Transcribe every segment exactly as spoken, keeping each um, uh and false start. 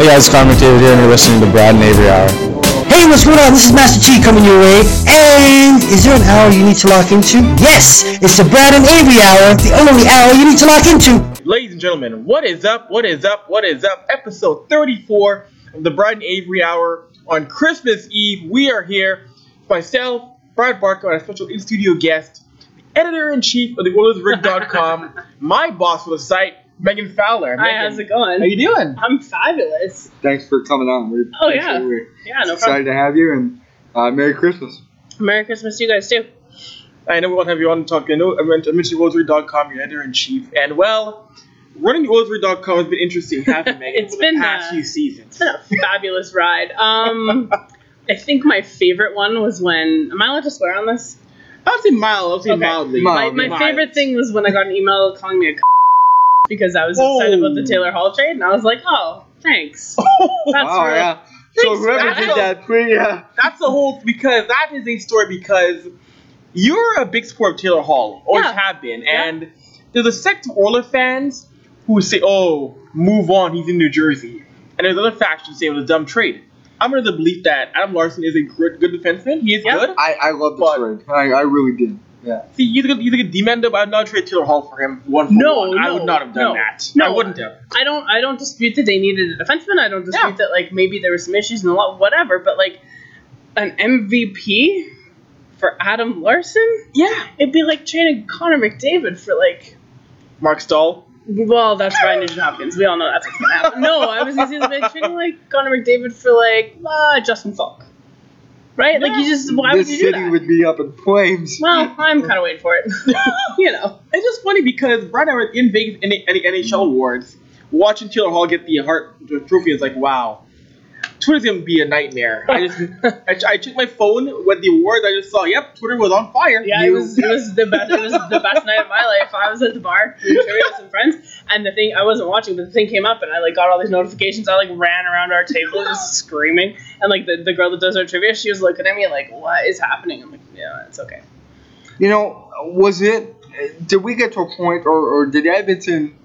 Hey guys, Connor McDavid here, and you're listening to Brad and Avery Hour. Hey, what's going on? This is Master G coming your way. And is there an hour you need to lock into? Yes, it's the Brad and Avery Hour, the only hour you need to lock into. Ladies and gentlemen, what is up? What is up? What is up? Episode thirty-four of the Brad and Avery Hour on Christmas Eve. We are here, myself, Brad Barker, and a special in-studio guest, the editor-in-chief of the Oilers Rig dot com, my boss for the site, Megan Fowler. Hi, Megan. How's it going? How you doing? I'm fabulous. Thanks for coming on. We're oh, yeah. We're yeah, no excited problem. to have you, and uh, Merry Christmas. Merry Christmas to you guys, too. I know we want to have you on to talk. I know I mentioned the Oilers Rig dot com, your editor-in-chief, and, well, running the Oilers Rig dot com has been interesting having Megan it's over been the past a, few seasons. It's been a fabulous ride. Um, I think my favorite one was when – am I allowed to swear on this? I would say mild. I would say okay. mildly. Mild, my my mild. favorite thing was when I got an email calling me a c- because I was oh. excited about the Taylor Hall trade, and I was like, "Oh, thanks." Oh, that's wow, yeah. Thanks, so whoever did that tweet, yeah, that's the whole because that is a story because you're a big supporter of Taylor Hall, always yeah. have been, yeah. and there's a sect of Oilers fans who say, "Oh, move on, he's in New Jersey," and there's other factions saying it was a dumb trade. I'm under the belief that Adam Larsson is a good, good defenseman. He is yeah. good. I, I love this trade. I, I really did. Yeah. See, you think you think D-man, but I'd not trade Taylor Hall for him. One for no, one. No, I would not have done no, that. No, I wouldn't have. I don't. I don't dispute that they needed a defenseman. I don't dispute yeah. that like maybe there were some issues and a lot, whatever. But like an M V P for Adam Larsson, yeah, it'd be like trading Connor McDavid for like Mark Stahl. Well, that's Ryan Nugent-Hopkins. We all know that's what's gonna happen. No, I was gonna say like trading like Connor McDavid for like uh, Justin Falk. Right? Yeah. Like, you just, why this would you do that? This city would be up in flames. Well, I'm kind of waiting for it. You know. It's just funny because Brian and I were in Vegas in the N H L awards, watching Taylor Hall get the Hart Trophy. It's like, wow. Twitter's going to be a nightmare. I just, I, I checked my phone with the awards. I just saw, yep, Twitter was on fire. Yeah, it was, it was the best It was the best night of my life. I was at the bar doing trivia with some friends, and the thing, I wasn't watching, but the thing came up, and I, like, got all these notifications. I, like, ran around our table just screaming, and, like, the, the girl that does our trivia, she was looking at me like, what is happening? I'm like, yeah, it's okay. You know, was it, did we get to a point, or, or did Edmonton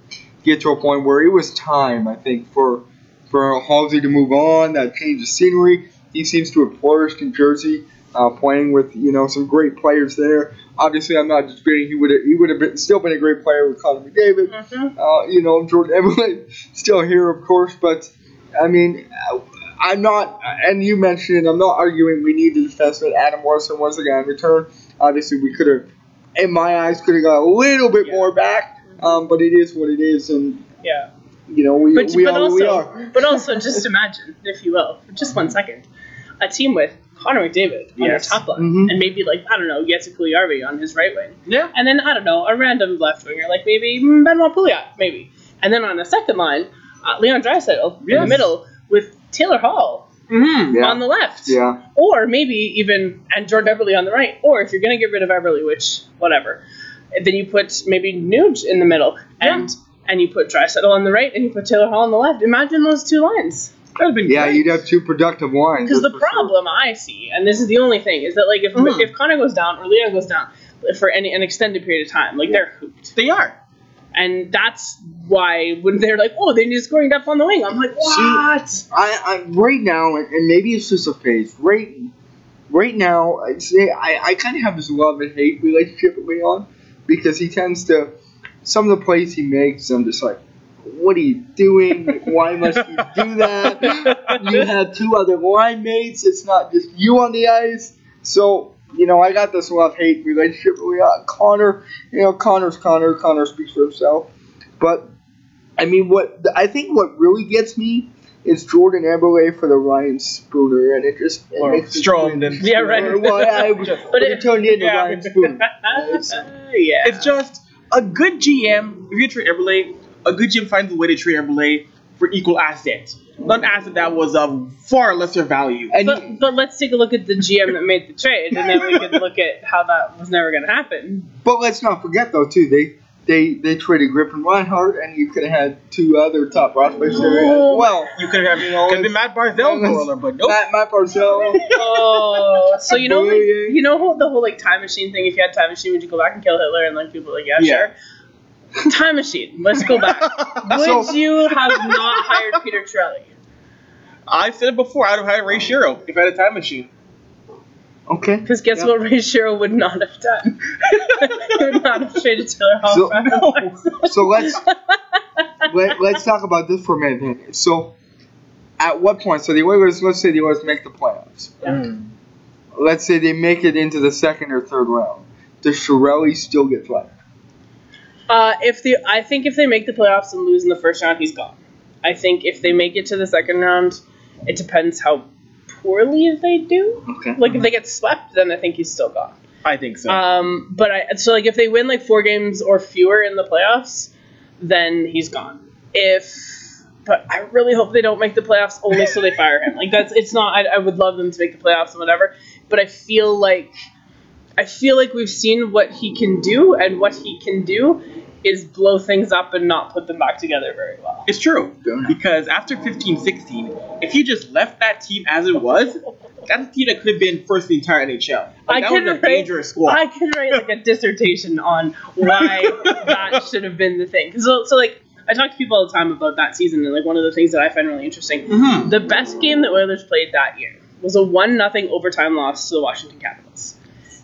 get to a point where it was time, I think, for... for Halsey to move on, that change of scenery. He seems to have flourished in Jersey, uh, playing with you know some great players there. Obviously, I'm not disputing he would he would have been, still been a great player with Connor McDavid. Mm-hmm. Uh, you know, Jordan Eberle still here, of course. But I mean, I'm not. And you mentioned it. I'm not arguing we need the defenseman. Adam Larsson was the guy in return. Obviously, we could have, in my eyes, could have got a little bit yeah. more back. Um, but it is what it is, and yeah. You know, we, but, we, but are, also, we are. But also, just imagine, if you will, for just one second, a team with Connor McDavid on yes. their top line, mm-hmm. and maybe, like, I don't know, Jesse Puljujarvi on his right wing. Yeah. And then, I don't know, a random left winger, like maybe Benoit Pouliot, maybe. And then on the second line, uh, Leon Draisaitl yes. in the middle with Taylor Hall mm-hmm. yeah. on the left. Yeah. Or maybe even, and Jordan Eberle on the right. Or if you're going to get rid of Eberle, which, whatever, then you put maybe Nuge in the middle. And... Yeah. And you put Draisaitl on the right, and you put Taylor Hall on the left. Imagine those two lines. That would have been yeah, great. You'd have two productive lines. Because the problem sure. I see, and this is the only thing, is that like if mm. if Connor goes down or Leon goes down for any an extended period of time, like yeah. they're hooped. They are. And that's why when they're like, oh, they need scoring depth on the wing, I'm like, what? See, I, I right now, and maybe it's just a phase. Right, right now, I'd say I I kind of have this love and hate relationship with Leon because he tends to. Some of the plays he makes, I'm just like, what are you doing? Why must you do that? You have two other line mates. It's not just you on the ice. So, you know, I got this love-hate relationship with Connor. You know, Connor's Connor. Connor speaks for himself. But, I mean, what I think what really gets me is Jordan Eberle for the Ryan Spooner. And it just it makes strong. It yeah, right. Well, I, I, but it, it turned into yeah. Ryan Spooner. It's, yeah. it's just... A good G M, if you trade Eberle, a good G M finds a way to trade Eberle for equal asset. Not an asset that was of far lesser value. And but, you, but let's take a look at the G M that made the trade, and then we can look at how that was never going to happen. But let's not forget, though, too, they they, they traded Griffin Reinhardt, and you could have had two other top prospects there. Oh, well, you could have you know, been Matt Barzal, Barzal but nope. Matt, Matt Barzal. Oh, so you know, like, you know the whole like time machine thing. If you had time machine, would you go back and kill Hitler? And like people are like, yeah, yeah. sure. Time machine. Let's go back. Would so, you have not hired Peter Chiarelli? I've said it before. I'd have hired Ray Shero if I had a time machine. Okay. Because guess yeah. what Ray Shero would not have done? He would not have traded Taylor Hall. So, no. so let's let, let's talk about this for a minute. So at what point? So the Oilers, let's say the Oilers make the playoffs. Mm. Let's say they make it into the second or third round. Does Chiarelli still get fired? Uh, if the I think if they make the playoffs and lose in the first round, he's gone. I think if they make it to the second round, it depends how poorly they do. Okay. Like, if they get swept, then I think he's still gone. I think so. Um, but I, so, like, if they win, like, four games or fewer in the playoffs, then he's gone. If... But I really hope they don't make the playoffs only so they fire him. Like, that's... It's not... I, I would love them to make the playoffs and whatever, but I feel like... I feel like we've seen what he can do, and what he can do is blow things up and not put them back together very well. It's true, because after fifteen sixteen, if he just left that team as it was, that's a team that could have been first in the entire N H L. Like, I that was a write, dangerous squad. I could write, like, a dissertation on why that should have been the thing. So, so, like, I talk to people all the time about that season, and, like, one of the things that I find really interesting, mm-hmm. the best game the Oilers played that year was a one nothing overtime loss to the Washington Capitals.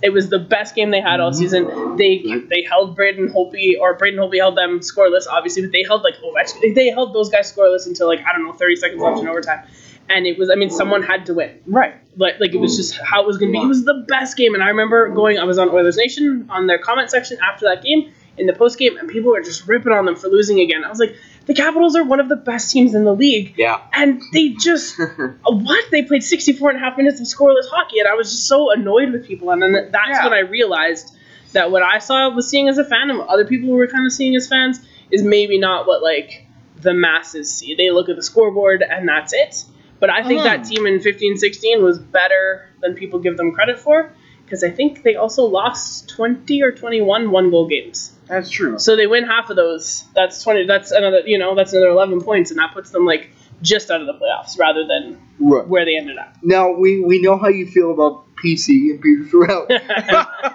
It was the best game they had all season. They they held Braden Holtby, or Braden Holtby held them scoreless, obviously, but they held like Ovechkin. They held those guys scoreless until, like, I don't know, thirty seconds left in overtime. And it was, I mean, someone had to win. Right. Like, like it was just how it was going to be. It was the best game. And I remember going, I was on Oilers Nation on their comment section after that game in the post game, and people were just ripping on them for losing again. I was like, the Capitals are one of the best teams in the league. Yeah. And they just, what? They played sixty-four and a half minutes of scoreless hockey, and I was just so annoyed with people. And then that's yeah. when I realized that what I saw was seeing as a fan, and what other people were kind of seeing as fans, is maybe not what, like, the masses see. They look at the scoreboard, and that's it. But I think mm. that team in fifteen sixteen was better than people give them credit for, because I think they also lost twenty or twenty-one one-goal games. That's true. So they win half of those. That's twenty. That's another. You know, that's another eleven points, and that puts them, like, just out of the playoffs rather than right. where they ended up. Now we, we know how you feel about P C and Peter Chiarelli.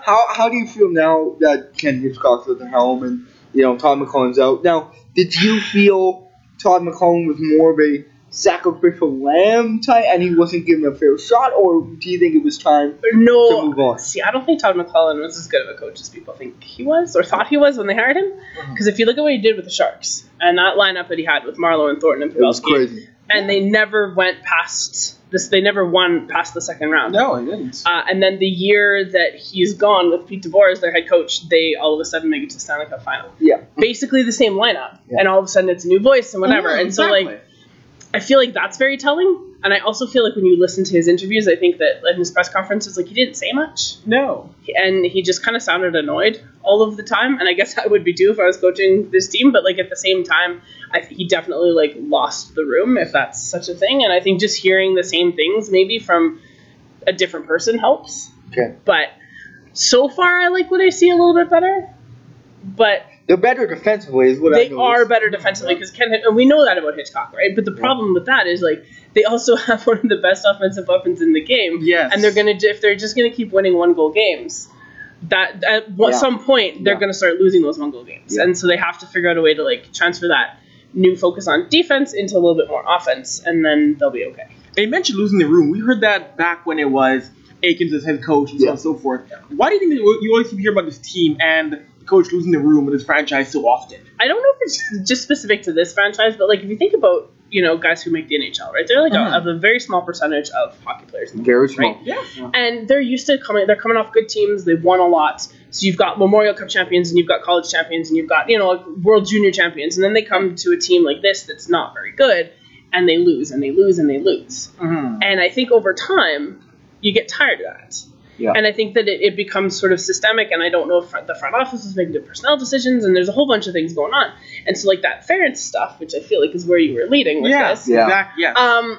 how how do you feel now that Ken Hitchcock's at the helm and, you know, Todd McLellan's out? Now, did you feel Todd McLellan was more of a sacrificial lamb type, and he wasn't given a fair shot, or do you think it was time no, to move on? See, I don't think Todd McLellan was as good of a coach as people think he was, or thought he was when they hired him, because mm-hmm. if you look at what he did with the Sharks, and that lineup that he had with Marlowe and Thornton and Pavelski, it was crazy. And yeah. they never went past this, they never won past the second round. No, they didn't. Uh, and then the year that he's gone with Pete DeBoer as their head coach, they all of a sudden make it to the Stanley Cup final. Yeah. Basically the same lineup, yeah. and all of a sudden it's a new voice and whatever, yeah, and exactly. so, like, I feel like that's very telling, and I also feel like when you listen to his interviews, I think that in his press conferences, like, he didn't say much. No. And he just kind of sounded annoyed all of the time, and I guess I would be too if I was coaching this team, but, like, at the same time, I th- he definitely, like, lost the room, if that's such a thing, and I think just hearing the same things maybe from a different person helps. Okay. But so far, I like what I see a little bit better, but... They're better defensively, is what I noticed. They are better defensively, because Ken Hitch- and we know that about Hitchcock, right? But the problem yeah. with that is, like, they also have one of the best offensive weapons in the game. Yes. And they're gonna if they're just gonna keep winning one goal games, that at yeah. some point they're yeah. gonna start losing those one goal games, yeah. and so they have to figure out a way to, like, transfer that new focus on defense into a little bit more offense, and then they'll be okay. They mentioned losing the room. We heard that back when it was Akins as head coach and yeah. so on and so forth. Why do you think that you always keep hearing about this team and coach losing the room with his franchise so often? I don't know if it's just specific to this franchise, but, like, if you think about, you know, guys who make the N H L, right? They're, like, mm-hmm. a, a very small percentage of hockey players in the very world, small. Right? Yeah. yeah. And they're used to coming they're coming off good teams, they've won a lot. So you've got Memorial Cup champions, and you've got college champions, and you've got, you know, like, World Junior champions, and then they come to a team like this that's not very good, and they lose and they lose and they lose. Mm-hmm. And I think over time you get tired of that. Yeah. And I think that it, it becomes sort of systemic, and I don't know if front, the front office is making good personnel decisions, and there's a whole bunch of things going on. And so, like, that Ferentz stuff, which I feel like is where you were leading with yeah, this. Yeah, exactly. Yeah. Um,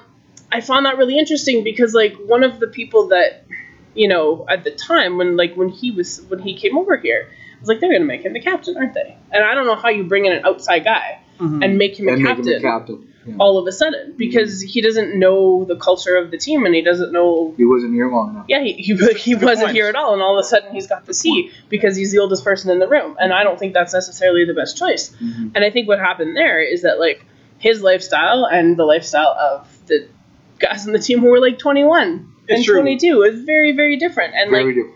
I found that really interesting because, like, one of the people that, you know, at the time when, like, when he was when he came over here, I was like, they're going to make him the captain, aren't they? And I don't know how you bring in an outside guy mm-hmm. and make him and a make captain. Him a captain. Yeah. All of a sudden, because he doesn't know the culture of the team, and he doesn't know... He wasn't here long enough. Yeah, he he, he wasn't point. here at all, and all of a sudden he's got the C, because he's the oldest person in the room, and I don't think that's necessarily the best choice. Mm-hmm. And I think what happened there is that, like, his lifestyle and the lifestyle of the guys on the team who were like twenty-one it's and true. twenty-two. It's very, very different. And very like, different.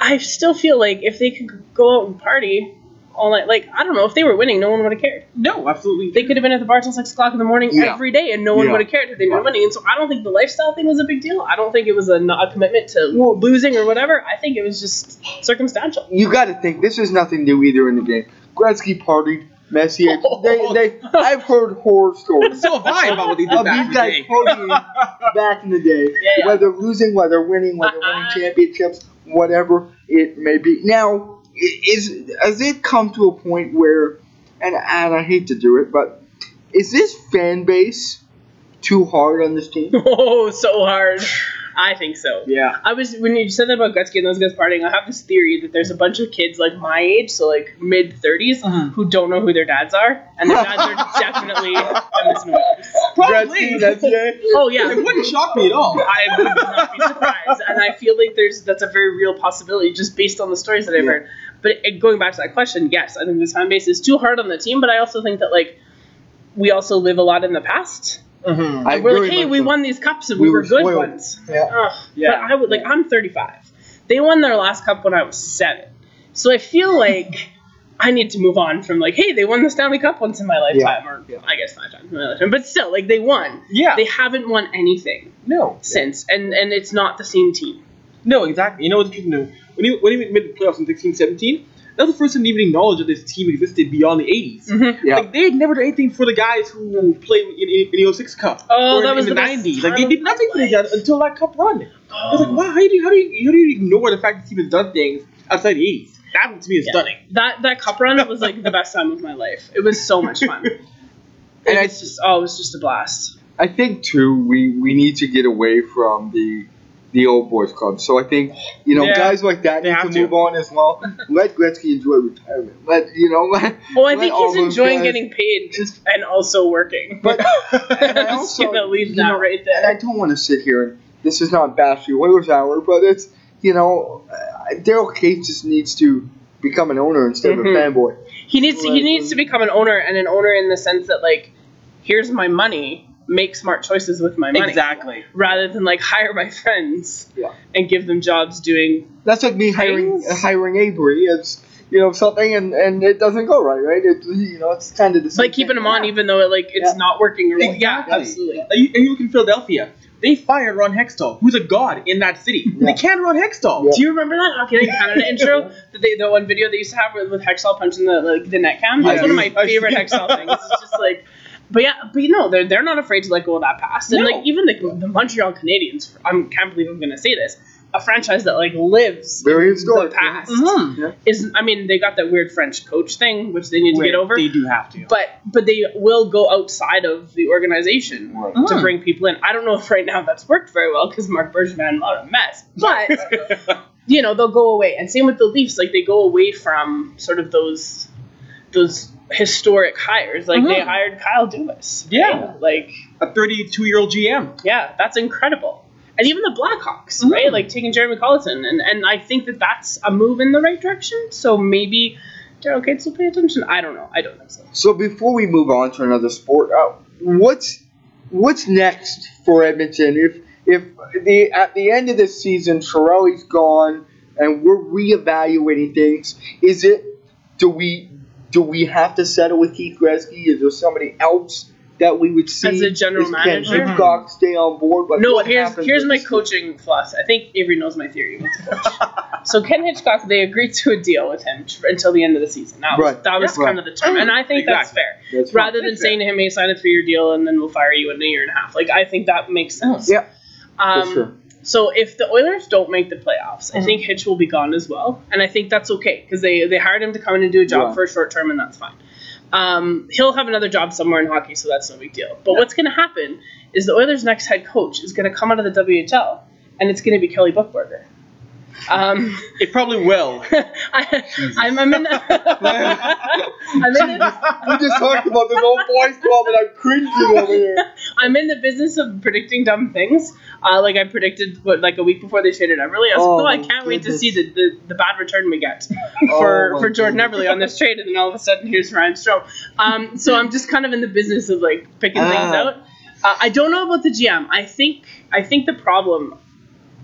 I still feel like if they could go out and party all night, like, I don't know, if they were winning, no one would have cared. No, absolutely. They could have been at the bar till six o'clock in the morning yeah. every day, and no one yeah. would have cared if they were yeah. winning. And so I don't think the lifestyle thing was a big deal. I don't think it was a, not a commitment to well, losing or whatever. I think it was just circumstantial. You got to think, this is nothing new either in the game. Gretzky partied. Messi, oh. they, they, I've heard horror stories. So have I about what they did back in the day. back in the day, yeah, yeah. whether losing, whether winning, whether uh-uh. winning championships, whatever it may be. Now, is has it come to a point where, and, and I hate to do it, but is this fan base too hard on this team? Oh, so hard. I think so. Yeah. I was when you said that about Gretzky and those guys partying, I have this theory that there's a bunch of kids like my age, so like mid thirties, uh-huh. who don't know who their dads are, and their dads are definitely M S N Ws. Probably. Gretzky, that's it. Oh yeah. It wouldn't shock me at all. I would not be surprised, and I feel like there's that's a very real possibility just based on the stories that I've yeah. heard. But going back to that question, yes, I think this fan base is too hard on the team, but I also think that like we also live a lot in the past. Mm-hmm. And we're like, hey, we won these cups and we, we were, were good spoiled. ones. Yeah. Ugh, yeah. But I would like I'm thirty-five. They won their last cup when I was seven. So I feel like I need to move on from like, hey, they won the Stanley Cup once in my lifetime, yeah. or yeah. I guess not in my lifetime, but still, like they won. Yeah. They haven't won anything. No. Since yeah. and and it's not the same team. No, exactly. You know what's good to know? When you when you made the playoffs in sixteen seventeen. That was the first time to even acknowledge that this team existed beyond the eighties. Mm-hmm. Yeah. Like, they had never done anything for the guys who played in, in, in the oh six Cup. Oh, or that in, was in the, the nineties. Like, they did nothing for the guys until that Cup run. Oh. I was like, wow, how do you how do you, how do you ignore the fact that the team has done things outside the eighties? That, to me, is yeah. stunning. That that Cup run was, like, the best time of my life. It was so much fun. and and it's just, oh, it was just a blast. I think, too, we, we need to get away from the... the old boys club. So I think, you know, yeah, guys like that need to, to move on as well. Let Gretzky enjoy retirement. Let, you know, let. Well, I let think he's enjoying getting paid just, and also working. But and I also, you know, leave that right there. And I don't want to sit here, and this is not bash the Oilers hour, but it's, you know, uh, Daryl Katz just needs to become an owner instead mm-hmm. of a fanboy. He needs to, he needs to become an owner, and an owner in the sense that, like, here's my money. Make smart choices with my money. Exactly. Rather than like hire my friends yeah. and give them jobs doing. That's like me hiring things. hiring Avery. It's you know something and, and it doesn't go right, right? It you know it's kind of the same like keeping thing. them on yeah. even though it like it's yeah. not working. Or exactly. Yeah, absolutely. And you, and you look in Philadelphia. They fired Ron Hextall, who's a god in that city. Yeah. They canned Ron Hextall. Yeah. Do you remember that Hockey Night in Canada intro? The, they, the one video they used to have with, with Hextall punching the like the net cam. That's yeah, one of my favorite Hextall things. It's just like. But yeah, but you know, they're, they're not afraid to let go of that past. And no. like even the, the Montreal Canadiens, I can't believe I'm going to say this, a franchise that like lives Very historic, the past. Yeah. Mm-hmm. Yeah. Is, I mean, they got that weird French coach thing, which they need Wait, to get over. They do have to. But but they will go outside of the organization right. to mm. bring people in. I don't know if right now that's worked very well because Mark Bergevin, what a mess. But, you know, they'll go away. And same with the Leafs. Like, they go away from sort of those those... historic hires, like mm-hmm. they hired Kyle Dubas. Yeah, right? Like a thirty-two-year-old G M. Yeah, that's incredible. And even the Blackhawks, mm-hmm. right? Like taking Jeremy Colleton, and and I think that that's a move in the right direction. So maybe Daryl Katz will pay attention. I don't know. I don't think so. So before we move on to another sport, uh, what's what's next for Edmonton? If if the at the end of this season, Chiarelli's gone, and we're reevaluating things. Is it do we? Do we have to settle with Keith Gretzky? Is there somebody else that we would see? As a general manager? Ken Hitchcock stay on board? But no, here's here's my coaching plus. I think Avery knows my theory with the coach. So Ken Hitchcock, they agreed to a deal with him t- until the end of the season. That was, right. that was yeah, kind right. of the term. And I think exactly. that's fair. That's Rather right. than saying to him, hey, sign a three-year deal and then we'll fire you in a year and a half. Like, I think that makes sense. Yeah, um, for sure. So if the Oilers don't make the playoffs, mm-hmm. I think Hitch will be gone as well. And I think that's okay because they, they hired him to come in and do a job yeah. for a short term, and that's fine. Um, he'll have another job somewhere in hockey, so that's no big deal. But yeah. what's going to happen is the Oilers' next head coach is going to come out of the W H L, and it's going to be Kelly Buchberger. Um, it probably will. I, I'm, I'm in the, I'm in the, we just talked about this old boys club and I'm cringing over here. I'm in the business of predicting dumb things. Uh, like I predicted what, like a week before they traded Eberle. I was oh like, no, I can't goodness. wait to see the, the, the bad return we get for, oh for Jordan Eberle on this trade, and then all of a sudden here's Ryan Strome. Um, so I'm just kind of in the business of like picking ah. things out. Uh, I don't know about the G M. I think I think the problem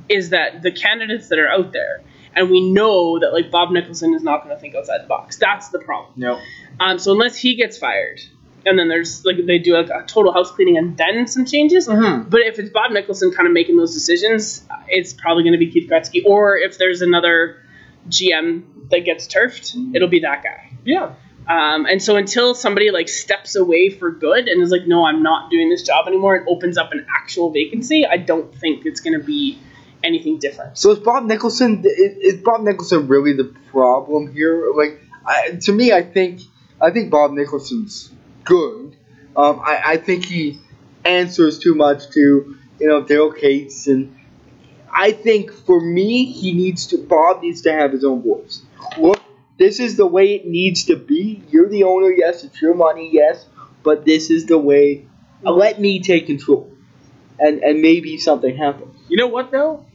is that the candidates that are out there, and we know that like Bob Nicholson is not going to think outside the box. That's the problem. No. Nope. Um. So unless he gets fired, and then there's like they do like a total house cleaning and then some changes. Mm-hmm. But if it's Bob Nicholson kind of making those decisions, it's probably going to be Keith Gretzky. Or if there's another G M that gets turfed, it'll be that guy. Yeah. Um, and so until somebody like steps away for good and is like, no, I'm not doing this job anymore, and opens up an actual vacancy, I don't think it's going to be anything different. So is Bob Nicholson is Bob Nicholson really the problem here? Like, I, to me, I think I think Bob Nicholson's good. Um, I, I think he answers too much to you know Daryl Katz, and I think for me, he needs to Bob needs to have his own voice. Look, this is the way it needs to be. You're the owner, yes. It's your money, yes. But this is the way. Let me take control, and and maybe something happens. You know what though?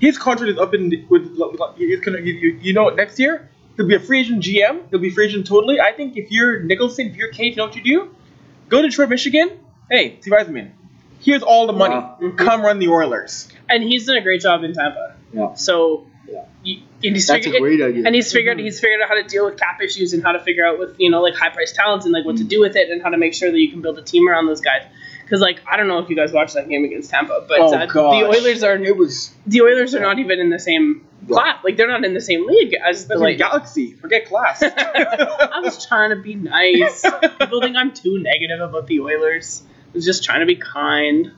His contract is up in with. You know, next year he'll be a free agent G M. He'll be free agent totally. I think if you're Nicholson, if you're Kate, you know what you do? Go to Detroit, Michigan. Hey, Steve Eisenman. Here's all the money. Wow. Mm-hmm. Come run the Oilers. And he's done a great job in Tampa. Yeah. So. Yeah. He, and he's That's figured, a great idea. And he's figured he's figured out how to deal with cap issues and how to figure out with you know like high priced talents and like what mm-hmm. to do with it and how to make sure that you can build a team around those guys. Because like I don't know if you guys watched that game against Tampa, but oh, uh, the Oilers are it was, the Oilers yeah. are not even in the same yeah. class. Like they're not in the same league as the like, Galaxy. Forget class. I was trying to be nice. People think I'm too negative about the Oilers. I was just trying to be kind.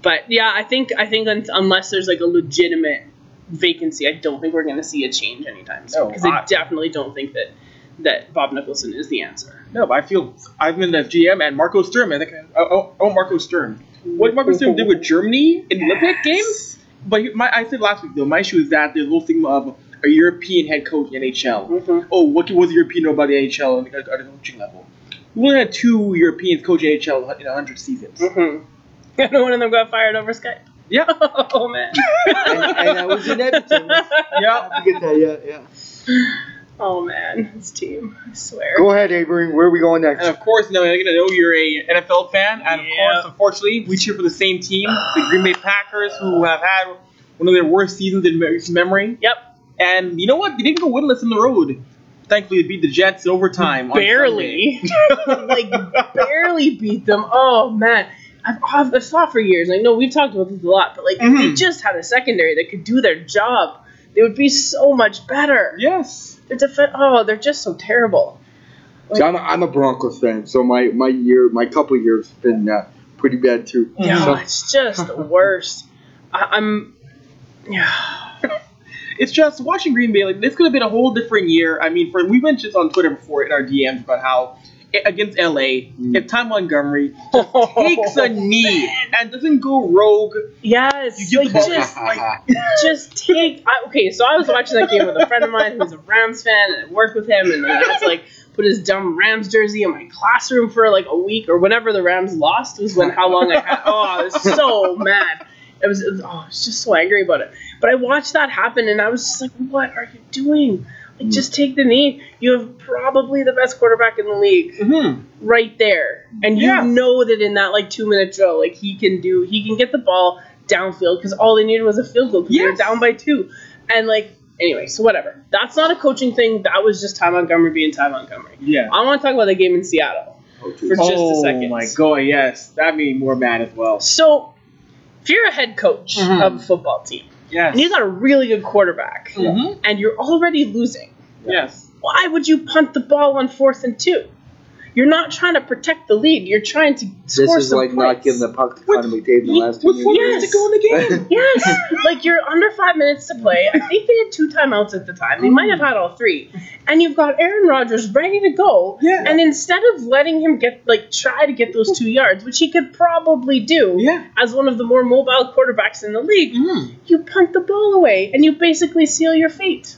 But yeah, I think I think unless there's like a legitimate vacancy, I don't think we're going to see a change anytime soon. Because no, I definitely don't think that, that Bob Nicholson is the answer. No, but I feel I've been the G M and Marco Sturm. And can, oh, oh, Marco Sturm. What Marco Sturm did with Germany in yes. Olympic games? But my, I said last week, though, my issue is that there's a little stigma of a European head coach in N H L. Mm-hmm. Oh, what was the European know about the N H L at the coaching level? We only had two Europeans coach N H L in one hundred seasons. Mm-hmm. And one of them got fired over Skype. Yeah. Oh, man. and, and I was in Edmonton. Yeah. I forget that. Yeah, yeah. Oh, man. This team. I swear. Go ahead, Avery. Where are we going next? And, of course, now I know you're a N F L fan. And, yeah. of course, unfortunately, we cheer for the same team, the Green Bay Packers, who have had one of their worst seasons in memory. Yep. And you know what? They didn't go winless on the road. Thankfully, they beat the Jets in overtime. Barely. like, barely beat them. Oh, man. I've, I've thought for years, like, no, we've talked about this a lot, but, like, mm-hmm. if they just had a secondary that could do their job, they would be so much better. Yes. They're def- oh, they're just so terrible. Like, so I'm, a, I'm a Broncos fan, so my, my year, my couple years have been uh, pretty bad, too. Yeah, so. It's just the worst. I, I'm, yeah. It's just watching Green Bay, like, this could have been a whole different year. I mean, for we mentioned this on Twitter before in our D Ms about how against L A, mm. if Ty Montgomery just oh, takes a knee man. and doesn't go rogue, yes, you like just like just take. I, okay, so I was watching that game with a friend of mine who's a Rams fan, and I worked with him, and I had to like put his dumb Rams jersey in my classroom for like a week or whenever the Rams lost was when how long I had. Oh, I was so mad. It was, it was oh, I was just so angry about it. But I watched that happen, and I was just like, what are you doing? Like, just take the knee. You have probably the best quarterback in the league mm-hmm. right there. And you yeah. know that in that, like, two-minute drill, like, he can do – he can get the ball downfield because all they needed was a field goal because yes. they were down by two. And, like, anyway, so whatever. That's not a coaching thing. That was just Ty Montgomery being Ty Montgomery. Yeah. I want to talk about that game in Seattle oh, for just oh, a second. Oh, my God, yes. That made me more mad as well. So if you're a head coach mm-hmm. of a football team, yes. and you got a really good quarterback, mm-hmm. and you're already losing. Yes. Why would you punt the ball on fourth and two? You're not trying to protect the lead. You're trying to score some points. This is like not giving the puck to Connor McDavid in the last two minutes. With four minutes to go in the game. Yes. Like you're under five minutes to play. I think they had two timeouts at the time. They might have had all three. And you've got Aaron Rodgers ready to go. Yeah. And instead of letting him get like try to get those two yards, which he could probably do yeah. as one of the more mobile quarterbacks in the league, mm. you punt the ball away and you basically seal your fate.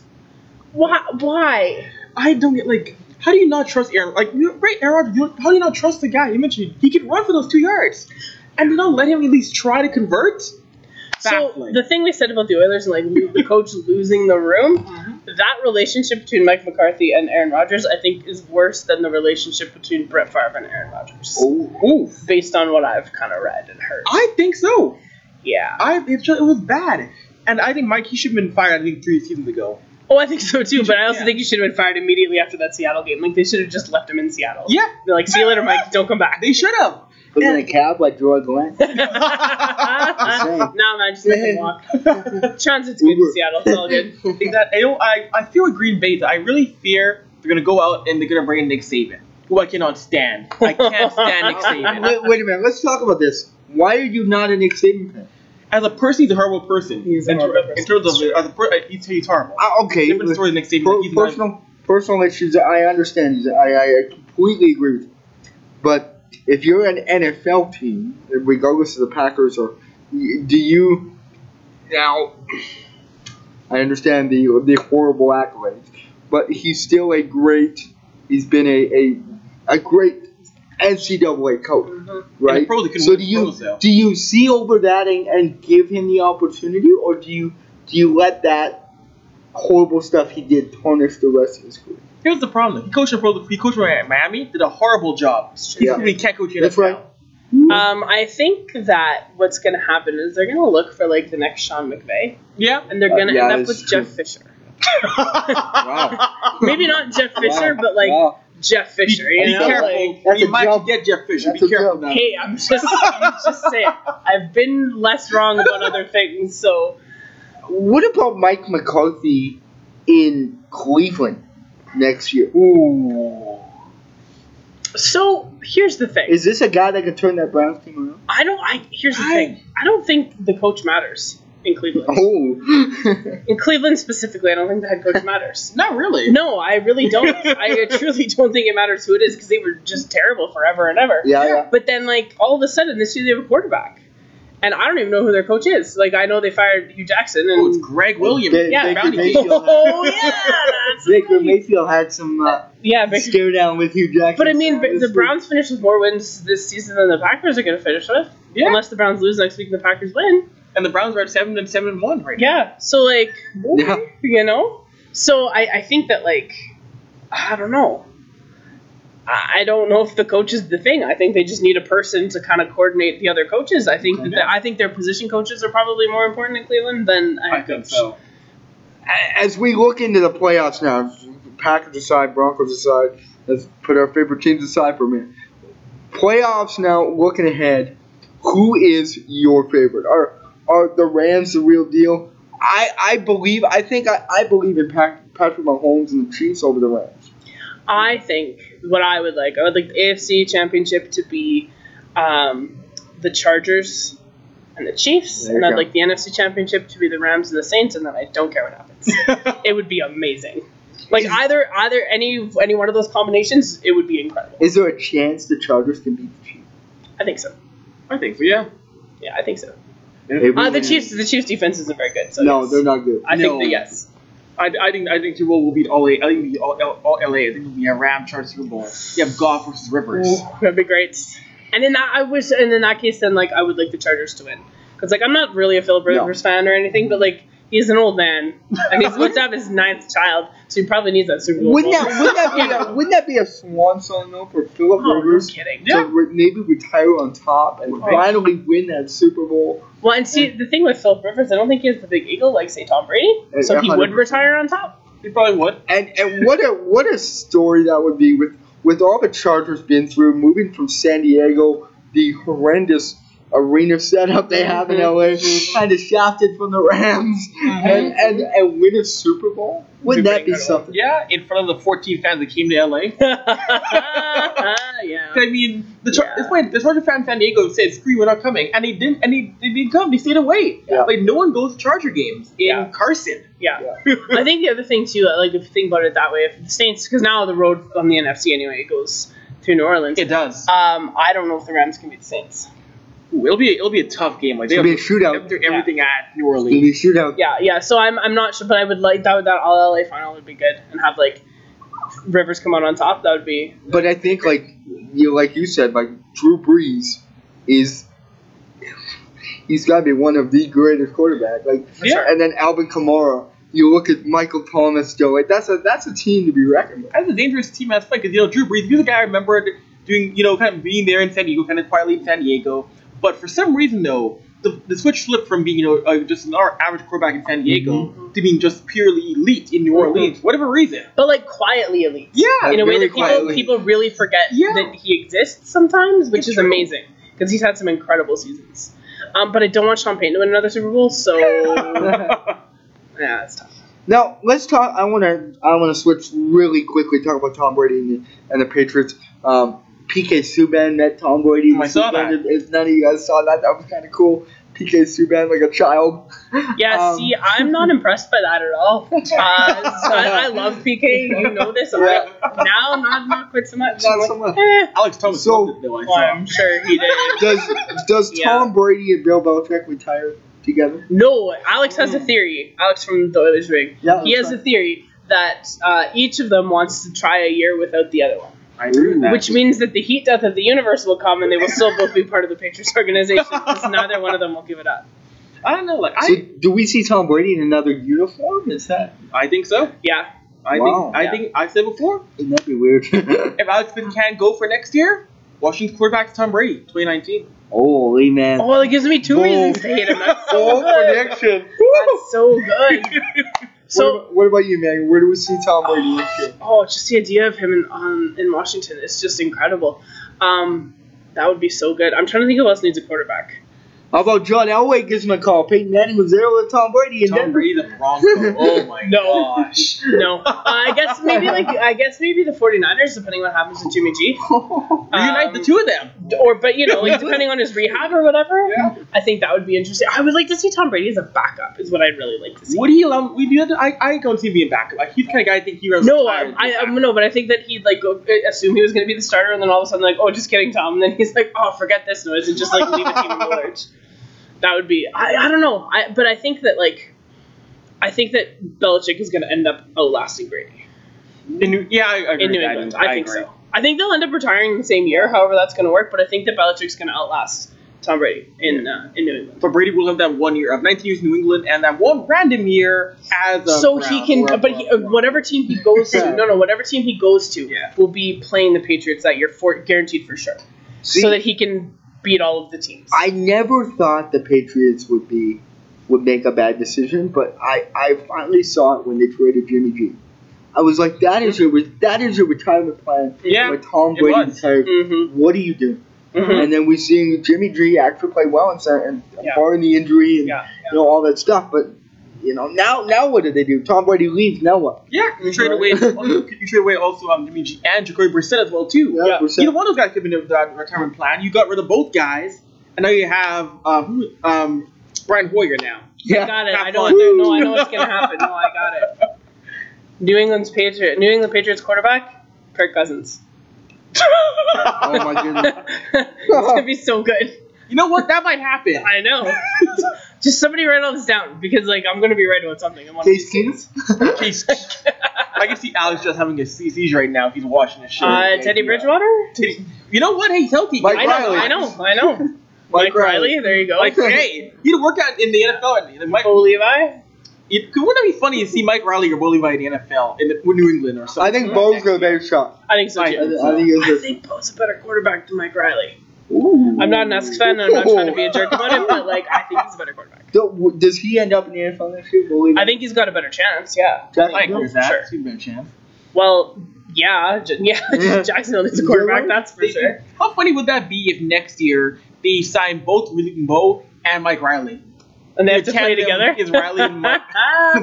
Why? Why? I don't get, like, how do you not trust Aaron? Like, right, Aaron, how do you not trust the guy? You mentioned he could run for those two yards. And they don't let him at least try to convert? baffling. So the thing we said about the Oilers, like the coach losing the room, mm-hmm. that relationship between Mike McCarthy and Aaron Rodgers, I think, is worse than the relationship between Brett Favre and Aaron Rodgers. Oh, based on what I've kind of read and heard. I think so. Yeah, I it, it was bad, and I think Mike he should have been fired. I think three seasons ago. Oh, I think so, too, but I also yeah. think he should have been fired immediately after that Seattle game. Like, they should have just left him in Seattle. Yeah. They're like, see you later, Mike. Don't come back. They should have. Put him in a cab like Gerard Gallant. Nah, man, just let him walk. Transit's good to Seattle. It's all good. Exactly. I, don't, I, I feel with Green Bay that I really fear they're going to go out and they're going to bring in Nick Saban, who I cannot stand. I can't stand Nick Saban. Wait, wait a minute. Let's talk about this. Why are you not a Nick Saban fan? As a person, he's a horrible person. He's a horrible person. In terms of, as a per- he's, he's horrible. Uh, okay. Different story next day. Per- personal, not- personal issues, I understand. I, I completely agree with you. But if you're an N F L team, regardless of the Packers, or do you now? I understand the the horrible accolades, but he's still a great. He's been a a, a great. N C double A coach, mm-hmm. right? So do you do you see over that and, and give him the opportunity, or do you do you let that horrible stuff he did tarnish the rest of his career? Here's the problem: he coached pro, he coached at Miami, did a horrible job. He yeah. really can't coach in That's right. Um, I think that what's going to happen is they're going to look for like the next Sean McVay. Yeah, and they're going to uh, yeah, end up with true. Jeff Fisher. Wow. Maybe not Jeff Fisher, wow. but like. Wow. Jeff Fisher, be, you be know? Careful. Like, you might jump. Get Jeff Fisher. That's be careful. Hey, I'm just, I'm just saying. I've been less wrong about other things, so. What about Mike McCarthy in Cleveland next year? Ooh. So, here's the thing. Is this a guy that can turn that Browns team around? I don't, I, here's the I, thing. I don't think the coach matters. In Cleveland. Oh. In Cleveland specifically, I don't think the head coach matters. Not really. No, I really don't. I truly don't think it matters who it is because they were just terrible forever and ever. Yeah, yeah. But then, like, all of a sudden, this year they have a quarterback. And I don't even know who their coach is. Like, I know they fired Hugh Jackson. And oh, it's Greg Williams. They, yeah, Baker Mayfield. Oh, yeah. That's Baker nice. Mayfield had some uh, yeah, Baker, scare down with Hugh Jackson. But, I mean, the week. Browns finished with more wins this season than the Packers are going to finish with. Yeah. Unless the Browns lose next week and the Packers win. And the Browns are at seven and seven and one right now. Yeah. So like, yeah. you know, so I, I think that like, I don't know. I don't know if the coach is the thing. I think they just need a person to kind of coordinate the other coaches. I think that the, I think their position coaches are probably more important in Cleveland than a head coach. I think so. As we look into the playoffs now, Packers aside, Broncos aside, let's put our favorite teams aside for a minute. Playoffs now, looking ahead, who is your favorite? Are Are the Rams the real deal? I, I believe I think I, I believe in Patrick Mahomes and the Chiefs over the Rams. I think what I would like I would like the A F C Championship to be um, the Chargers and the Chiefs, and I'd go. like the N F C Championship to be the Rams and the Saints, and then I don't care what happens. It would be amazing. Like either either any any one of those combinations, it would be incredible. Is there a chance the Chargers can beat the Chiefs? I think so. I think so. Yeah. Yeah, I think so. Uh, the Chiefs, the Chiefs' defense isn't very good. So no, yes. they're not good. I no. think that yes. I, I think I think Super Bowl will beat all A. I think all, all L A. I think it'll be a Rams Chargers Super Bowl. You have Goff versus Rivers. Ooh, that'd be great. And in that, I wish. And in that case, then like I would like the Chargers to win because like I'm not really a Philip Rivers no. fan or anything, but like he's an old man and he's about to have his ninth child, so he probably needs that Super Bowl. Wouldn't that, wouldn't that be a, wouldn't that be a swan song though for Philip oh, Rivers no kidding. to yeah. re- maybe retire on top and right. finally win that Super Bowl? Well, and see, the thing with Philip Rivers, I don't think he has the big ego like, say, Tom Brady. So one hundred percent. He would retire on top. He probably would. And and what a what a story that would be with, with all the Chargers been through, moving from San Diego, the horrendous arena setup they have mm-hmm. in L A, mm-hmm. kind of shafted from the Rams, mm-hmm. and, and, and win a Super Bowl? Wouldn't that be something? Yeah, in front of the fourteen fans that came to L A. Yeah. I mean, the Char- yeah. this point, the Charger fan San Diego said, "Screw, we're not coming," and they didn't. And they, they didn't come. They stayed away. Yeah. Like no one goes to Charger games in yeah. Carson. Yeah. yeah. I think the other thing too, like if you think about it that way, if the Saints, because now the road on the N F C anyway, it goes to New Orleans. It does. Um, I don't know if the Rams can beat the Saints. Ooh, it'll be it'll be a tough game. Like it'll be a shootout. Everything yeah. at New Orleans. It'll be a shootout. Yeah, yeah. So I'm I'm not sure, but I would like that. That all L A final would be good, and have like Rivers come out on top. That would be. But I think like you know, like you said, like Drew Brees is he's got to be one of the greatest quarterbacks. Like, yeah. And then Alvin Kamara. You look at Michael Thomas, Joe. Like, that's a that's a team to be reckoned with. That's a dangerous team as fuck. Because you know Drew Brees, he's a guy I remember doing, you know, kind of being there in San Diego, kind of quietly in San Diego. But for some reason though, the, the switch flipped from being, you know, uh, just an average quarterback in San Diego mm-hmm. to being just purely elite in New Orleans, mm-hmm. whatever reason. But like quietly elite. Yeah, in a really way that people, people really forget yeah. that he exists sometimes, which it's is true. Amazing because he's had some incredible seasons. Um, but I don't want Sean Payton to win another Super Bowl, so. Yeah, it's tough. Now let's talk. I want to. I want to switch really quickly. Talk about Tom Brady and the, and the Patriots. Um, P K Subban met Tom Brady. I saw Subban, that. If none of you guys saw that, that was kind of cool. P K Subban, like a child. Yeah. um, see, I'm not impressed by that at all. Uh, so I, I love P K. You know this. Yeah. I, now, not not quite so much. Not so much. Eh. Alex Thomas. So it, though, I saw. I'm sure he did. Does Does yeah. Tom Brady and Bill Belichick retire together? No, Alex has a theory. Alex from The Oilers Rig. Yeah, he has right. a theory that uh, each of them wants to try a year without the other one. I agree with that. Which means that the heat death of the universe will come and they will still both be part of the Patriots organization because neither one of them will give it up. I don't know. Like, I, so do we see Tom Brady in another uniform? Is that? I think so. Yeah. I wow. think I yeah. think I said before. Wouldn't that be weird? If Alex Vincan go for next year, Washington's quarterback Tom Brady, twenty nineteen. Holy man! Oh, well, it gives me two Bold. reasons to hate him. That's so good. Prediction. That's so good. So, what about, what about you, Megan? Where do we see Tom Brady this year? Oh, just the idea of him in um, in Washington is just incredible. Um, that would be so good. I'm trying to think who else needs a quarterback. How about John Elway gives him a call? Peyton Manning was there with Tom Brady. And Tom Denver. Brady, the Broncos. Oh, my no. gosh. No. Uh, I guess maybe like I guess maybe the 49ers, depending on what happens to Jimmy G. Um, Reunite the two of them. Or, but, you know, like depending on his rehab or whatever, yeah. I think that would be interesting. I would like to see Tom Brady as a backup is what I'd really like to see. Would he allow – I, I don't see him being a backup. Like, he's the kind of guy I think he was No, I, I, no, but I think that he'd, like, go, assume he was going to be the starter, and then all of a sudden, like, oh, just kidding, Tom. And then he's like, oh, forget this noise, and just, like, leave the team in the lurch. That would be, I, I don't know, I but I think that, like, I think that Belichick is going to end up outlasting Brady. In New, yeah, I agree. In New England, I, I think I so. I think they'll end up retiring the same year, however that's going to work, but I think that Belichick's going to outlast Tom Brady in yeah. uh, in New England. But Brady will have that one year of nineteen years in New England and that one random year as a So Brown, he can, Brown, but Brown, he, Brown. whatever team he goes to, no, no, whatever team he goes to yeah. will be playing the Patriots that year, for, guaranteed for sure. See? So that he can beat all of the teams. I never thought the Patriots would be would make a bad decision, but I, I finally saw it when they traded Jimmy G. I was like, that is your that is your retirement plan. Yeah, like Tom Brady retired. Mm-hmm. What do you do? Mm-hmm. And then we're seeing Jimmy G actually play well and and yeah. barring the injury and yeah. Yeah. you know all that stuff. But you know now now what do they do? Tom Brady leaves. Now what? Yeah, you trade away. You trade away also um, Jimmy G and Jacoby Brissett as well too. Yeah, yeah. Either one of those guys could be in the retirement plan. You got rid of both guys, and now you have um, um, Brian Hoyer now. Yeah, I got it. Have I don't know. No, I know what's gonna happen. No, I got it. New England's Patriot, New England Patriots quarterback, Kirk Cousins. Oh my goodness! It's gonna be so good. You know what? That might happen. I know. Just somebody write all this down because, like, I'm gonna be right about something. I'm on Case Keenum. Case. I can see Alex just having a seizure right now if he's watching this shit. Uh, Teddy Bridgewater. Teddy. You know what? Hey, he's healthy. Mike I know. Riley. I know. I know. Mike, Mike Riley. Riley. There you go. Like, hey, he'd work out in the N F L. Mike Bo Levi. It, wouldn't it be funny to see Mike Riley or Bo Levi in the N F L in the, New England or something? I think Bo's got a better shot. I think so. I, too. I, I think, I think Bo's a better quarterback than Mike Riley. Ooh. I'm not an Esks fan, and I'm not trying to be a jerk about it, but like I think he's a better quarterback. Do, does he end up in the N F L next year? Bo Levi? I think he's got a better chance. Yeah, Jacksonville is that? He's a better chance. Well, yeah, j- yeah. yeah. Jacksonville needs a quarterback. That's for they, sure. How funny would that be if next year they sign both Bo and Mike Riley? And they have to play together? Is Riley and Mike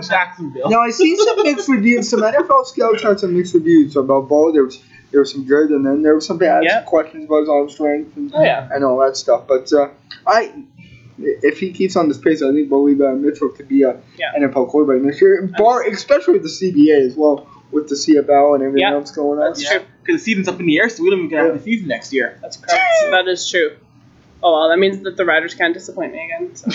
Jacksonville. Now, I see some mixed reviews. Some N F L scouts had some mixed reviews about Bo. There was there was some good, and then there was some bad. Yep. Some questions about his arm strength and, oh, yeah. and all that stuff. But uh, I, if he keeps on this pace, I think Bo Levi and Mitchell could be an yeah. N F L quarterback next year, bar, especially with the C B A as well, with the C F L and everything yep. else going on. That's yeah. true. Because the season's up in the air, so we don't even get yeah. have the season next year. That's correct. So that is true. Oh, well, that means that the Riders can't disappoint me again. So.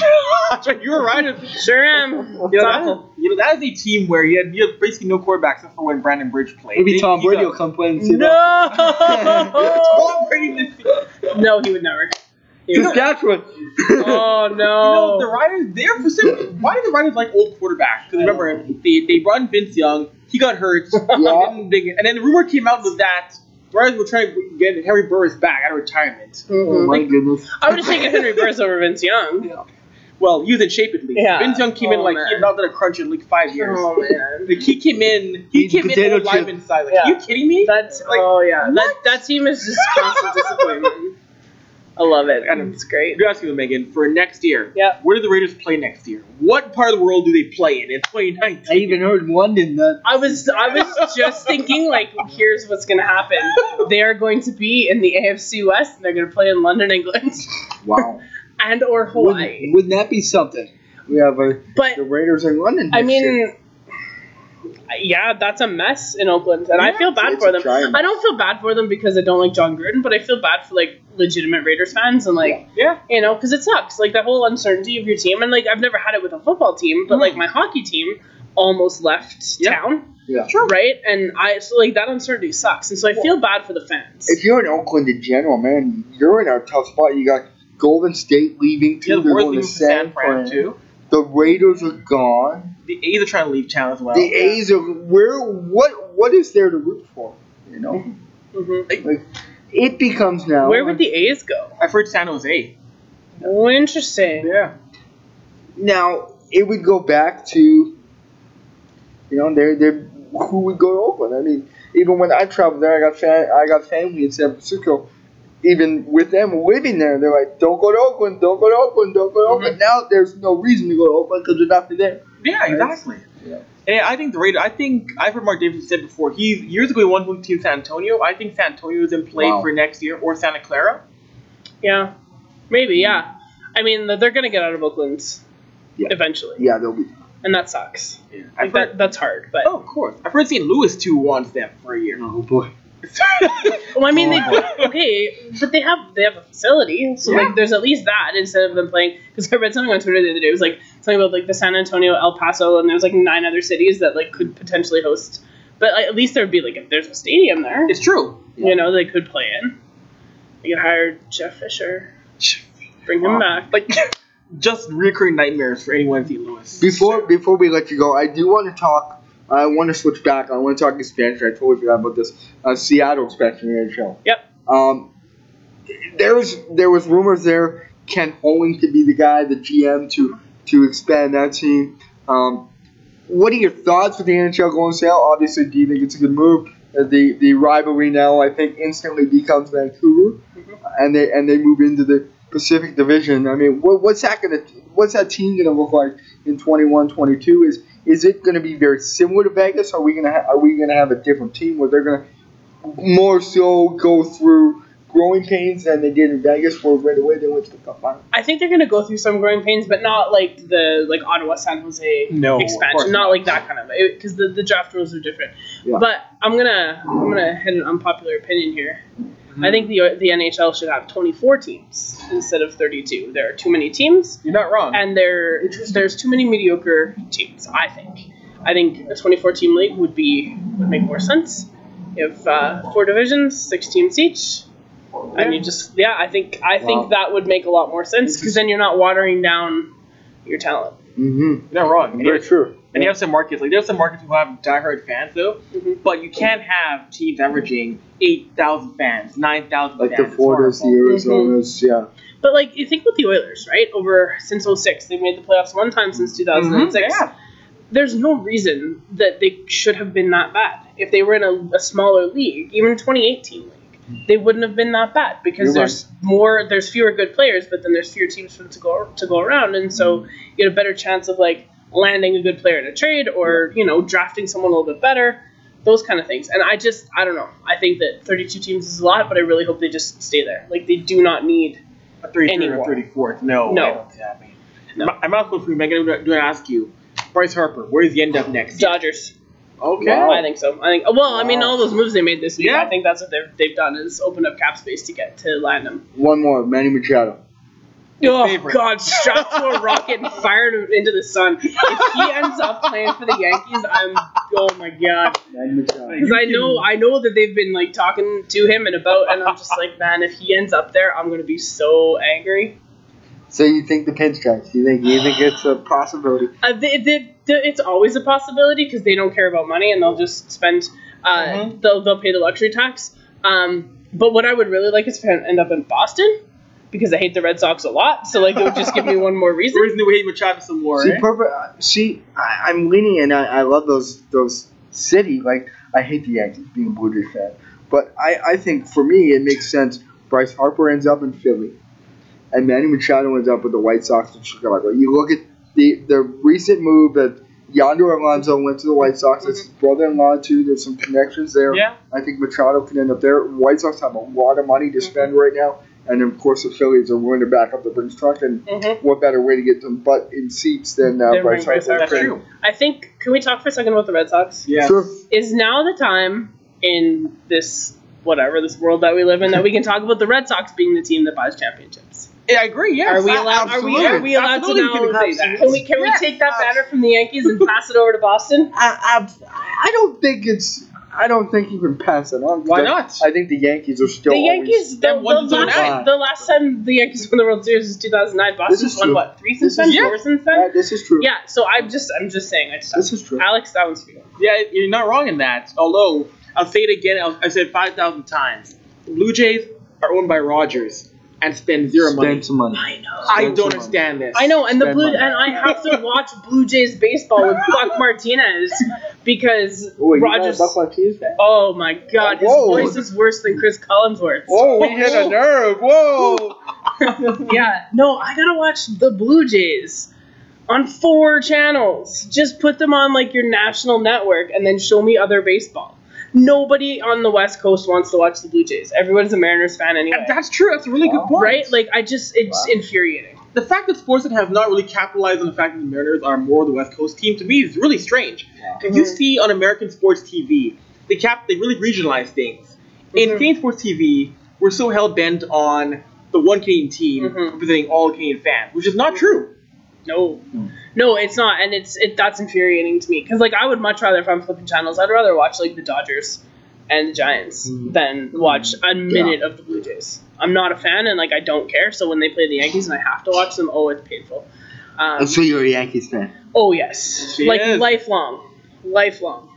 You were right. Sure am. You know, that, you know, that is a team where you had, you had basically no quarterbacks except for when Brandon Bridge played. Maybe Tom Brady will come play and see that. No! Tom Brady. No, he would never. Saskatchewan. Oh, no. You know, the Riders, they're for some, why do the Riders like old quarterbacks? Because remember, they, they brought in Vince Young. He got hurt. Yeah. And then the rumor came out of that the Riders were trying to get Harry Burris back out of retirement. Mm-hmm. Oh, my like, goodness. I would have taken Henry Burris over Vince Young. Yeah. Well, he was in shape at least. Yeah. Vince Young came oh, in like man. he had not done a crunch in like five years. Oh man, like, he came in, he, he came in on lineman side. Like, yeah. Are you kidding me? That's like, oh yeah, that, that team is just constant disappointment. I love it. I know, it's great. You're asking me, Megan, for next year. Yeah. Where do the Raiders play next year? What part of the world do they play in in twenty nineteen? I even heard London. That I was I was just thinking like, here's what's gonna happen. They are going to be in the A F C West and they're gonna play in London, England. Wow. And or Hawaii. Wouldn't, wouldn't that be something? We have a, but, the Raiders in London. I mean, year. yeah, that's a mess in Oakland, and yeah, I feel bad for them. Giant. I don't feel bad for them because I don't like John Gruden, but I feel bad for like legitimate Raiders fans and like, yeah, you know, because it sucks. Like that whole uncertainty of your team, and like I've never had it with a football team, but mm. like my hockey team almost left yeah. town. Yeah, sure. Right, and I so like that uncertainty sucks, and so I well, feel bad for the fans. If you're in Oakland in general, man, you're in a tough spot. You got Golden State leaving too. Yeah, the They're going to San Fran too. The Raiders are gone. The A's are trying to leave town as well. The A's are where? What? What is there to root for? You know, mm-hmm. like, it becomes now. Where would the A's go? I've heard San Jose. Oh, interesting. Yeah. Now it would go back to, you know, they're, they're who would go to Oakland? I mean, even when I traveled there, I got fam- I got family in San Francisco. Even with them living there, they're like, don't go to Oakland, don't go to Oakland, don't go to Oakland. Mm-hmm. Now there's no reason to go to Oakland because they're not there. Yeah, exactly. Yeah. And I think the Raiders, I think, I've heard Mark Davis said before, he years ago he won with Team San Antonio. I think San Antonio is in play wow. for next year or Santa Clara. Yeah, maybe, yeah. I mean, they're going to get out of Oakland yeah. eventually. Yeah, they'll be. And that sucks. Yeah. Like that, heard, that's hard. But oh, of course. I've heard Saint Louis, too, wants them for a year. Oh, boy. Well, I mean, they okay, but they have they have a facility, so yeah. like there's at least that instead of them playing. Because I read something on Twitter the other day. It was like something about like the San Antonio, El Paso, and there's like nine other cities that like could potentially host. But like, at least there would be like if there's a stadium there. It's true. You yeah. know they could play in. They could hire Jeff Fisher, bring wow. him back. Like just recurring nightmares for anyone in Saint Louis. Before sure. before we let you go, I do want to talk. I want to switch back. I want to talk expansion. I totally forgot about this. Uh, Seattle expansion in the N H L. Yep. Um, there was there was rumors there. Ken Holland could be the guy, the G M, to to expand that team. Um, what are your thoughts with the N H L going Seattle? Obviously, do you think it's a good move? The the rivalry now, I think, instantly becomes Vancouver, mm-hmm. and they and they move into the Pacific Division. I mean, what, what's that gonna what's that team gonna look like in twenty-one twenty-two? Is Is it going to be very similar to Vegas? Are we going to ha- are we going to have a different team where they're going to more so go through growing pains than they did in Vegas, where right away they went to the Cup final? I think they're going to go through some growing pains, but not like the like Ottawa San Jose no, expansion, not, not like that kind of because the, the draft rules are different. Yeah. But I'm gonna I'm gonna head an unpopular opinion here. Mm-hmm. I think the the N H L should have twenty-four teams instead of thirty-two. There are too many teams. You're not wrong. And there there's too many mediocre teams, I think. I think a twenty-four team league would be would make more sense. You have uh, four divisions, six teams each. And you just yeah, I think I wow. think that would make a lot more sense because then you're not watering down your talent. Mm-hmm. You're not wrong. Very true. And you have some markets, like there's some markets who have diehard fans though, mm-hmm. but you can't have teams averaging eight thousand fans, nine thousand like fans. Like the Floridas, the Arizonas, mm-hmm. yeah. But like, you think with the Oilers, right? Over, since oh six, they've made the playoffs one time since two thousand six. Mm-hmm. Yeah. There's no reason that they should have been that bad. If they were in a, a smaller league, even twenty-eight team league, mm-hmm. they wouldn't have been that bad because You're there's right. more, there's fewer good players, but then there's fewer teams for them to go, to go around. And so mm-hmm. you get a better chance of like, landing a good player in a trade or, you know, drafting someone a little bit better, those kind of things. And I just, I don't know. I think that thirty-two teams is a lot, but I really hope they just stay there. Like, they do not need a thirty-third or thirty-fourth. No. No. I don't see that, man. No. My, I'm asking for you, Megan, I do want to ask you, Bryce Harper, where does he end up next? Dodgers. Okay. Wow. I think so. I think. Well, I mean, all those moves they made this week, yeah. I think that's what they've, they've done is open up cap space to get to land him. One more, Manny Machado. Oh, favorite. God, shot to a rocket and fired into the sun. If he ends up playing for the Yankees, I'm, oh my God. Because I know, I know that they've been, like, talking to him and about, and I'm just like, man, if he ends up there, I'm going to be so angry. So you think the pin strikes? You think you think it's a possibility? Uh, they, they, they, it's always a possibility because they don't care about money and they'll just spend. Uh, mm-hmm. They'll they'll pay the luxury tax. Um, but what I would really like is to end up in Boston because I hate the Red Sox a lot. So like it would just give me one more reason. The reason that we hate with Travis and War. See, eh? purpose, see I, I'm leaning in. I, I love those those city. Like I hate the Yankees being a Blue Jays fan, but I, I think for me it makes sense. Bryce Harper ends up in Philly. And Manny Machado ends up with the White Sox in Chicago. You look at the, the recent move that Yonder Alonso went to the White Sox. It's mm-hmm. his brother-in-law, too. There's some connections there. Yeah. I think Machado can end up there. White Sox have a lot of money to spend mm-hmm. right now. And, of course, the Phillies are willing to back up the Brinks truck. And mm-hmm. what better way to get them butt in seats than uh, Bryce Harper? I think – can we talk for a second about the Red Sox? Yeah. Sure. Is now the time in this whatever, this world that we live in, that we can talk about the Red Sox being the team that buys championships? I agree. Yes. Are we allowed? Are we, are we allowed to now say that? Can we? Can yes. we take that banner from the Yankees and pass it over to Boston? I, I, I don't think it's. I don't think you can pass it on. Why not? I think the Yankees are still. The Yankees. The, the, last, the last time the Yankees won the World Series was two thousand nine. Boston's won what? Three since then. Four since then. Yeah, this is true. Yeah. So I'm just. I'm just saying. I just, this is true. Alex, that one's for you. Yeah, you're not wrong in that. Although I'll say it again. I'll, I said five thousand times. The Blue Jays are owned by Rodgers. And spend zero spend money. Some money. I know. Spend I don't understand money. This. I know, and spend the blue money. And I have to watch Blue Jays baseball with Buck Martinez because Ooh, Rogers. Buck Martinez. Oh my God, his Whoa. voice is worse than Chris Collinsworth's. Whoa, we hit a nerve. Whoa. Yeah, no, I gotta watch the Blue Jays on four channels. Just put them on like your national network, and then show me other baseball. Nobody on the West Coast wants to watch the Blue Jays. Everyone's a Mariners fan anyway. That's true. That's a really wow. good point. Right? Like, I just, it's wow. infuriating. The fact that sports have not really capitalized on the fact that the Mariners are more of the West Coast team, to me, is really strange. Yeah. Mm-hmm. You see on American sports T V, they cap, they really regionalize things. In mm-hmm. Canadian sports T V, we're so hell-bent on the one Canadian team mm-hmm. representing all Canadian fans, which is not true. No. Mm. No, it's not, and it's it that's infuriating to me. Because, like, I would much rather, if I'm flipping channels, I'd rather watch, like, the Dodgers and the Giants mm. than watch a minute yeah. of the Blue Jays. I'm not a fan, and, like, I don't care, so when they play the Yankees and I have to watch them, oh, it's painful. Um, so you're a Yankees fan? Oh, yes. She like, is. lifelong. Lifelong.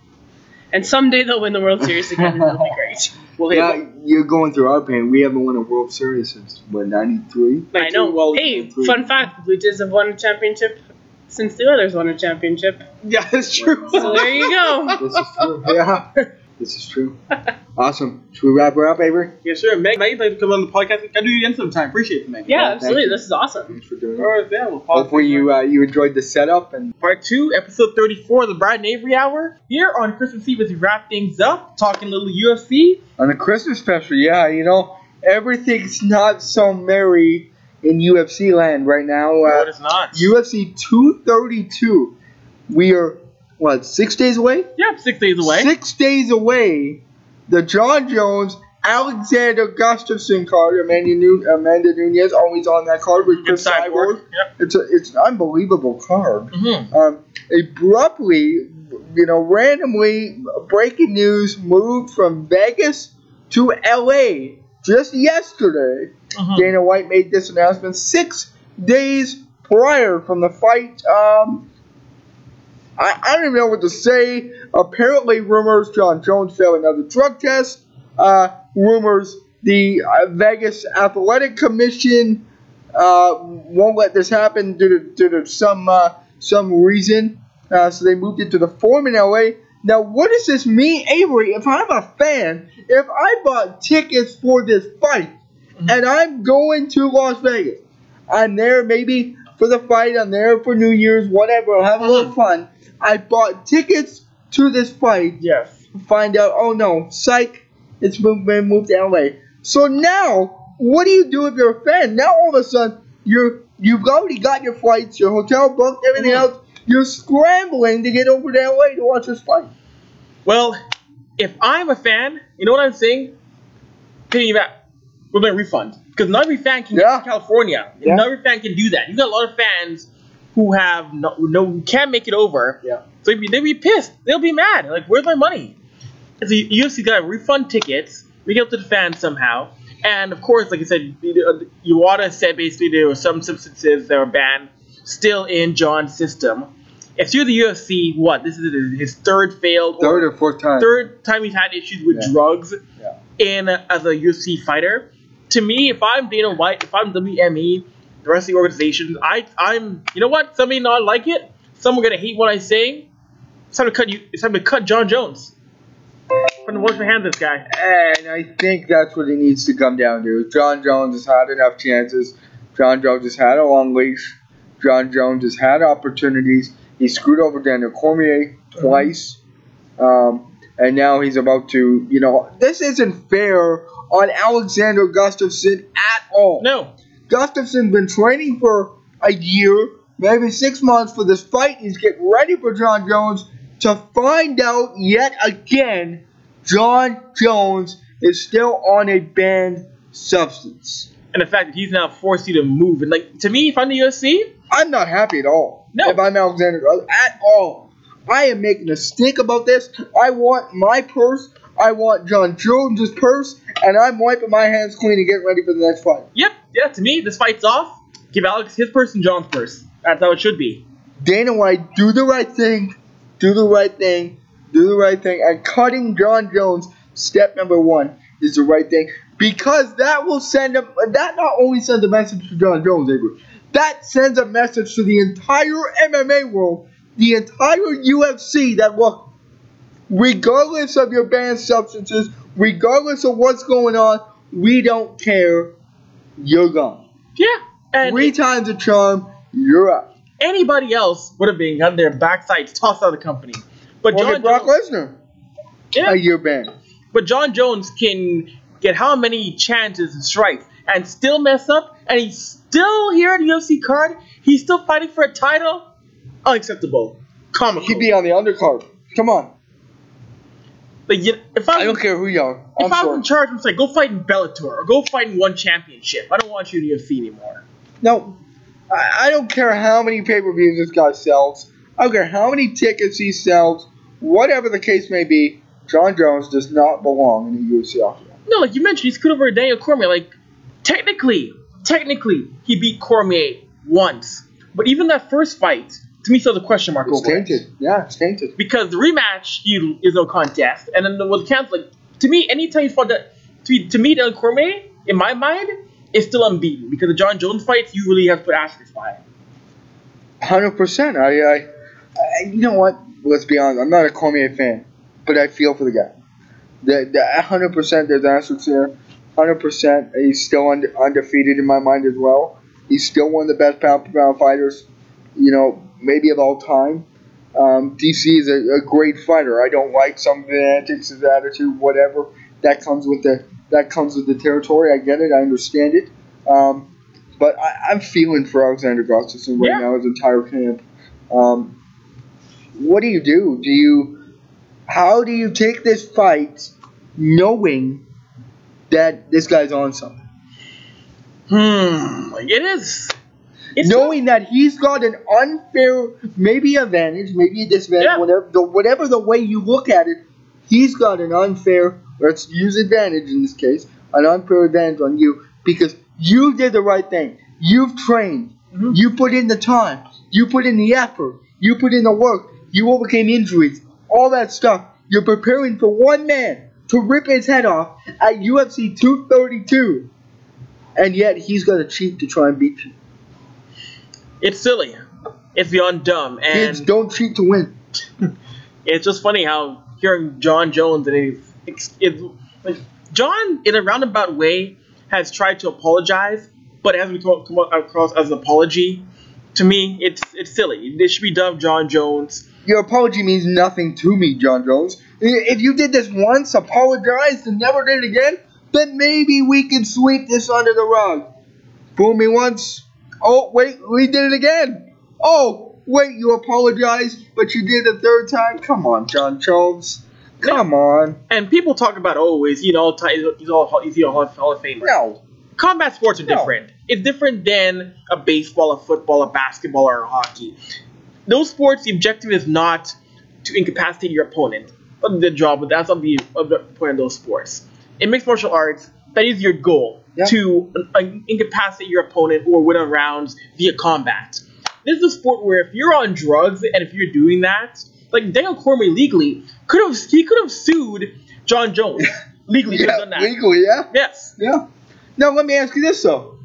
And someday they'll win the World Series again, and it'll be great. Well, hey, yeah, you're going through our pain. We haven't won a World Series since, what, ninety-three? I know. Well, hey, fun fact, the Blue Jays have won a championship since the others won a championship. Yeah, that's true. So there you go. This is true. Yeah, this is true. Awesome. Should we wrap her up, Avery? Yeah, sure. Meg, Meg, you'd like to come on the podcast. I'll do you again sometime. Appreciate it, Meg. Yeah, yeah absolutely. This is awesome. Thanks for doing it. All right, yeah, we'll hopefully you, uh, you enjoyed the setup. And part two, episode thirty-four of the Brad and Avery Hour. Here on Christmas Eve as we wrap things up, talking a little U F C. On a Christmas special, yeah. You know, everything's not so merry in U F C land right now. No, it is not. U F C two thirty-two. We are, what, six days away? Yeah, six days away. Six days away. The John Jones, Alexander Gustafsson card. Amanda, Nun- Amanda Nunez always on that card with Chris Cyborg. Yep. It's a, it's an unbelievable card. Mm-hmm. Um, abruptly, you know, randomly, breaking news moved from Vegas to L A just yesterday. Mm-hmm. Dana White made this announcement six days prior from the fight. Um, I, I don't even know what to say. Apparently, rumors John Jones failed another drug test. Uh, rumors the uh, Vegas Athletic Commission uh, won't let this happen due to, due to some uh, some reason. Uh, so they moved it to the Forum in L A. Now, what does this mean, Avery? If I'm a fan, if I bought tickets for this fight, mm-hmm. and I'm going to Las Vegas. I'm there maybe for the fight. I'm there for New Year's, whatever. Have a little fun. I bought tickets to this fight. Yes. Find out, oh no, psych, it's been moved to L A. So now, what do you do if you're a fan? Now all of a sudden, you're, you've already got your flights, your hotel booked, everything mm-hmm. else. You're scrambling to get over to L A to watch this fight. Well, if I'm a fan, you know what I'm saying? Piggyback. We're going to refund. Because not every fan can get yeah. to California. Yeah. Not every fan can do that. You got a lot of fans who have no, no who can't make it over. Yeah. So they'd be, they'd be pissed. They'll be mad. Like, where's my money? And so U F C got to refund tickets, make it up to the fans somehow. And of course, like I said, Iwata said basically there were some substances that were banned still in John's system. It's through the U F C, what, this is his third failed Third or, or fourth time. Third time he's had issues with yeah. drugs yeah. in uh, as a U F C fighter. To me, if I'm Dana White, if I'm W M E, the rest of the organization, I, I'm, you know what? Some may not like it. Some are going to hate what I say. It's time to cut, you, it's time to cut John Jones. From the wash my hands, this guy. And I think that's what it needs to come down to. John Jones has had enough chances. John Jones has had a long leash. John Jones has had opportunities. He screwed over Daniel Cormier twice. Um, and now he's about to, you know, this isn't fair on Alexander Gustafsson at all. No. Gustafsson's been training for a year, maybe six months for this fight. He's getting ready for John Jones to find out yet again John Jones is still on a banned substance. And the fact that he's now forced you to move. And, like, to me, if I'm the U F C, I'm not happy at all. No. If I'm Alexander Gustafsson, at all. I am making a stink about this. I want my purse. I want John Jones' purse. And I'm wiping my hands clean and getting ready for the next fight. Yep. Yeah, to me, this fight's off. Give Alex his purse and John's purse. That's how it should be. Dana White, do the right thing. Do the right thing. Do the right thing. And cutting John Jones, step number one, is the right thing. Because that will send him, that not only sends a message to John Jones, Avery, that sends a message to the entire M M A world, the entire U F C, that look, regardless of your banned substances, regardless of what's going on, we don't care. You're gone. Yeah. And Three it, times the charm, you're up. Anybody else would have been on their backside tossed out of the company. But John Brock Lesnar, yeah. a year banned. But John Jones can get how many chances and strikes and still mess up, and he's still here at the U F C card. He's still fighting for a title. Unacceptable. Comical. He'd be on the undercard. Come on. Like, you know, if I, I don't care who you are. I'm if I was in charge, I'm like, go fight in Bellator or go fight in one championship. I don't want you in the U F C anymore. No, I, I don't care how many pay-per-views this guy sells. I don't care how many tickets he sells. Whatever the case may be, John Jones does not belong in the U F C octagon. No, like you mentioned, he screwed over Daniel Cormier. Like, technically, technically, he beat Cormier once. But even that first fight, to me, still the question mark it's over tainted. It. Yeah, it's tainted. Because the rematch, he is no contest. And then with cancel, like, to me, anytime you fought that, to, to me, Daniel Cormier, in my mind, is still unbeaten. Because the John Jones fights, you really have to put asterisks by it. one hundred percent. I, I, I, you know what? Let's be honest. I'm not a Cormier fan, but I feel for the guy. The, the one hundred percent there's asterisks here. one hundred percent he's still und- undefeated in my mind as well. He's still one of the best pound-for-pound fighters, you know, maybe of all time. Um, D C is a, a great fighter. I don't like some of his antics, his attitude, whatever. That comes with the that comes with the territory. I get it. I understand it. Um, but I, I'm feeling for Alexander Gustafsson right yeah. now, his entire camp. Um, what do you do? Do you? How do you take this fight knowing that this guy's on something? Hmm, it is. It's knowing tough. That he's got an unfair, maybe advantage, maybe a disadvantage, yeah. whatever, the, whatever the way you look at it, he's got an unfair, let's use advantage in this case, an unfair advantage on you because you did the right thing. You've trained. Mm-hmm. You put in the time. You put in the effort. You put in the work. You overcame injuries. All that stuff. You're preparing for one man to rip his head off at U F C two thirty-two. And yet he's going to cheat to try and beat you. It's silly. It's beyond dumb. And kids don't cheat to win. It's just funny how hearing John Jones and his, his, like, John, in a roundabout way, has tried to apologize, but it hasn't come across as an apology. To me, it's it's silly. It should be dubbed John Jones. Your apology means nothing to me, John Jones. If you did this once, apologized, and never did it again, then maybe we can sweep this under the rug. Fool me once. Oh, wait, we did it again. Oh, wait, you apologized, but you did it a third time? Come on, John Jones. Come no. on. And people talk about, oh, is he an all-time, he's all, he's all Hall of Famer. No. combat sports are different. No. It's different than a baseball, a football, a basketball, or a hockey. Those sports, the objective is not to incapacitate your opponent. The job, but that's not the, the point of those sports. In mixed martial arts, that is your goal, yeah. to uh, incapacitate your opponent or win on rounds via combat. This is a sport where if you're on drugs and if you're doing that, like Daniel Cormier legally could have he could have sued John Jones legally. Yeah, done that. Legally, yeah. Yes. Yeah. Now let me ask you this though,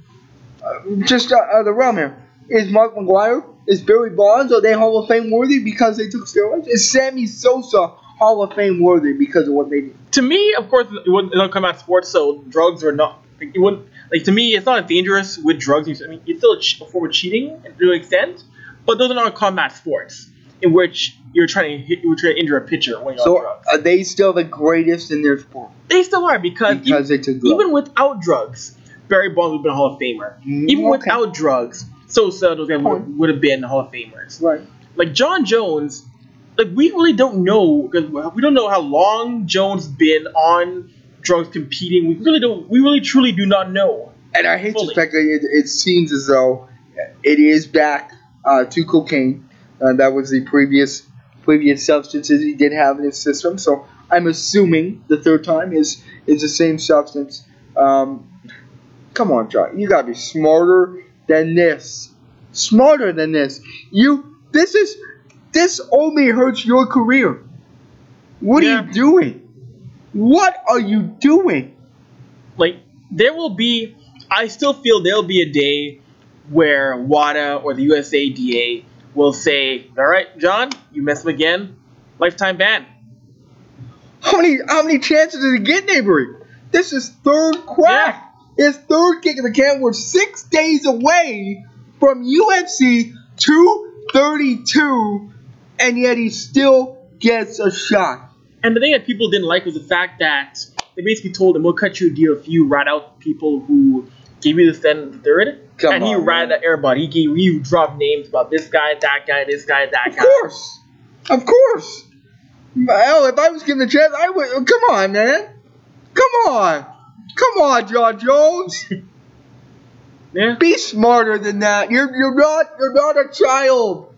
uh, just out of the realm here: is Mark McGuire, is Barry Bonds, are they Hall of Fame worthy because they took steroids? Is Sammy Sosa Hall of Fame worthy because of what they did? To me, of course, it wouldn't, it wouldn't come out of sports, so drugs are not. Like, it wouldn't, like to me, it's not dangerous with drugs. I mean, it's still a, ch- a form of cheating to an extent, but those are not combat sports in which you're trying to hit, you're trying to injure a pitcher when you're so on drugs. So are they still the greatest in their sport? They still are because, because even, they took drugs. Even without drugs, Barry Bonds would have been a Hall of Famer. Mm, even okay. without drugs, Sosa, those guys would, would have been Hall of Famers. Right. Like John Jones. Like, we really don't know, because we don't know how long Jones been on drugs competing. We really don't, we really truly do not know. And I hate fully. to speculate, it, it seems as though it is back uh, to cocaine. Uh, that was the previous previous substances he did have in his system. So I'm assuming the third time is, is the same substance. Um, come on, John. You got to be smarter than this. Smarter than this. You, this is... This only hurts your career. What yeah. are you doing? What are you doing? Like, there will be, I still feel there will be a day where WADA or the U S A D A will say, all right, John, you mess up again, lifetime ban. How many how many chances did he get, neighboring? This is third crack. Yeah. It's third kick in the can. We're six days away from U F C two thirty-two. And yet he still gets a shot. And the thing that people didn't like was the fact that they basically told him, we'll cut you a deal if you rat out people who gave you the second and third. Come and on, he ratted out everybody. He gave you dropped names about this guy, that guy, this guy, that of guy. Of course. Of course. Hell, if I was given the chance, I would. Come on, man. Come on. Come on, John Jones. Yeah. Be smarter than that. You're, you're, not, you're not a child.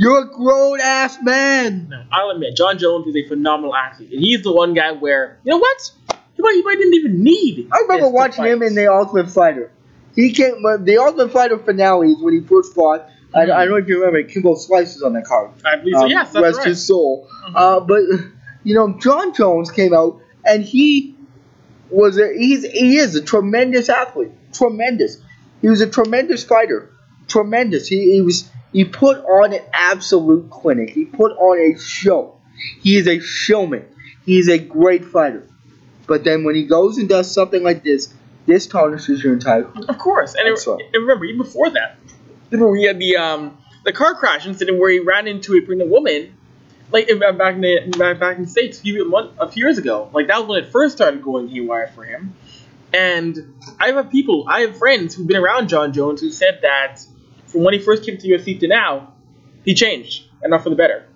You're a grown-ass man. Now, I'll admit, John Jones is a phenomenal athlete. And he's the one guy where, you know what? He might, he might didn't even need. I remember watching him in The Ultimate Fighter. He came, The Ultimate Fighter finale is when he first fought. Mm-hmm. I, I don't know if you remember, Kimbo Slice's on that card. I believe so, um, yes, that's rest right. Rest his soul. Mm-hmm. Uh, but, you know, John Jones came out, and he was a, he's, he is a tremendous athlete. Tremendous. He was a tremendous fighter. Tremendous. He, he was... He put on an absolute clinic. He put on a show. He is a showman. He is a great fighter. But then when he goes and does something like this, this tarnishes your entire career. Of course. And, it, so. and remember, even before that, remember we had the um, the car crash incident where he ran into a pregnant woman like back in the, back in the States a few, a few years ago. Like, that was when it first started going haywire for him. And I have people, I have friends who've been around John Jones who said that from when he first came to the U F C to now, he changed, and not for the better.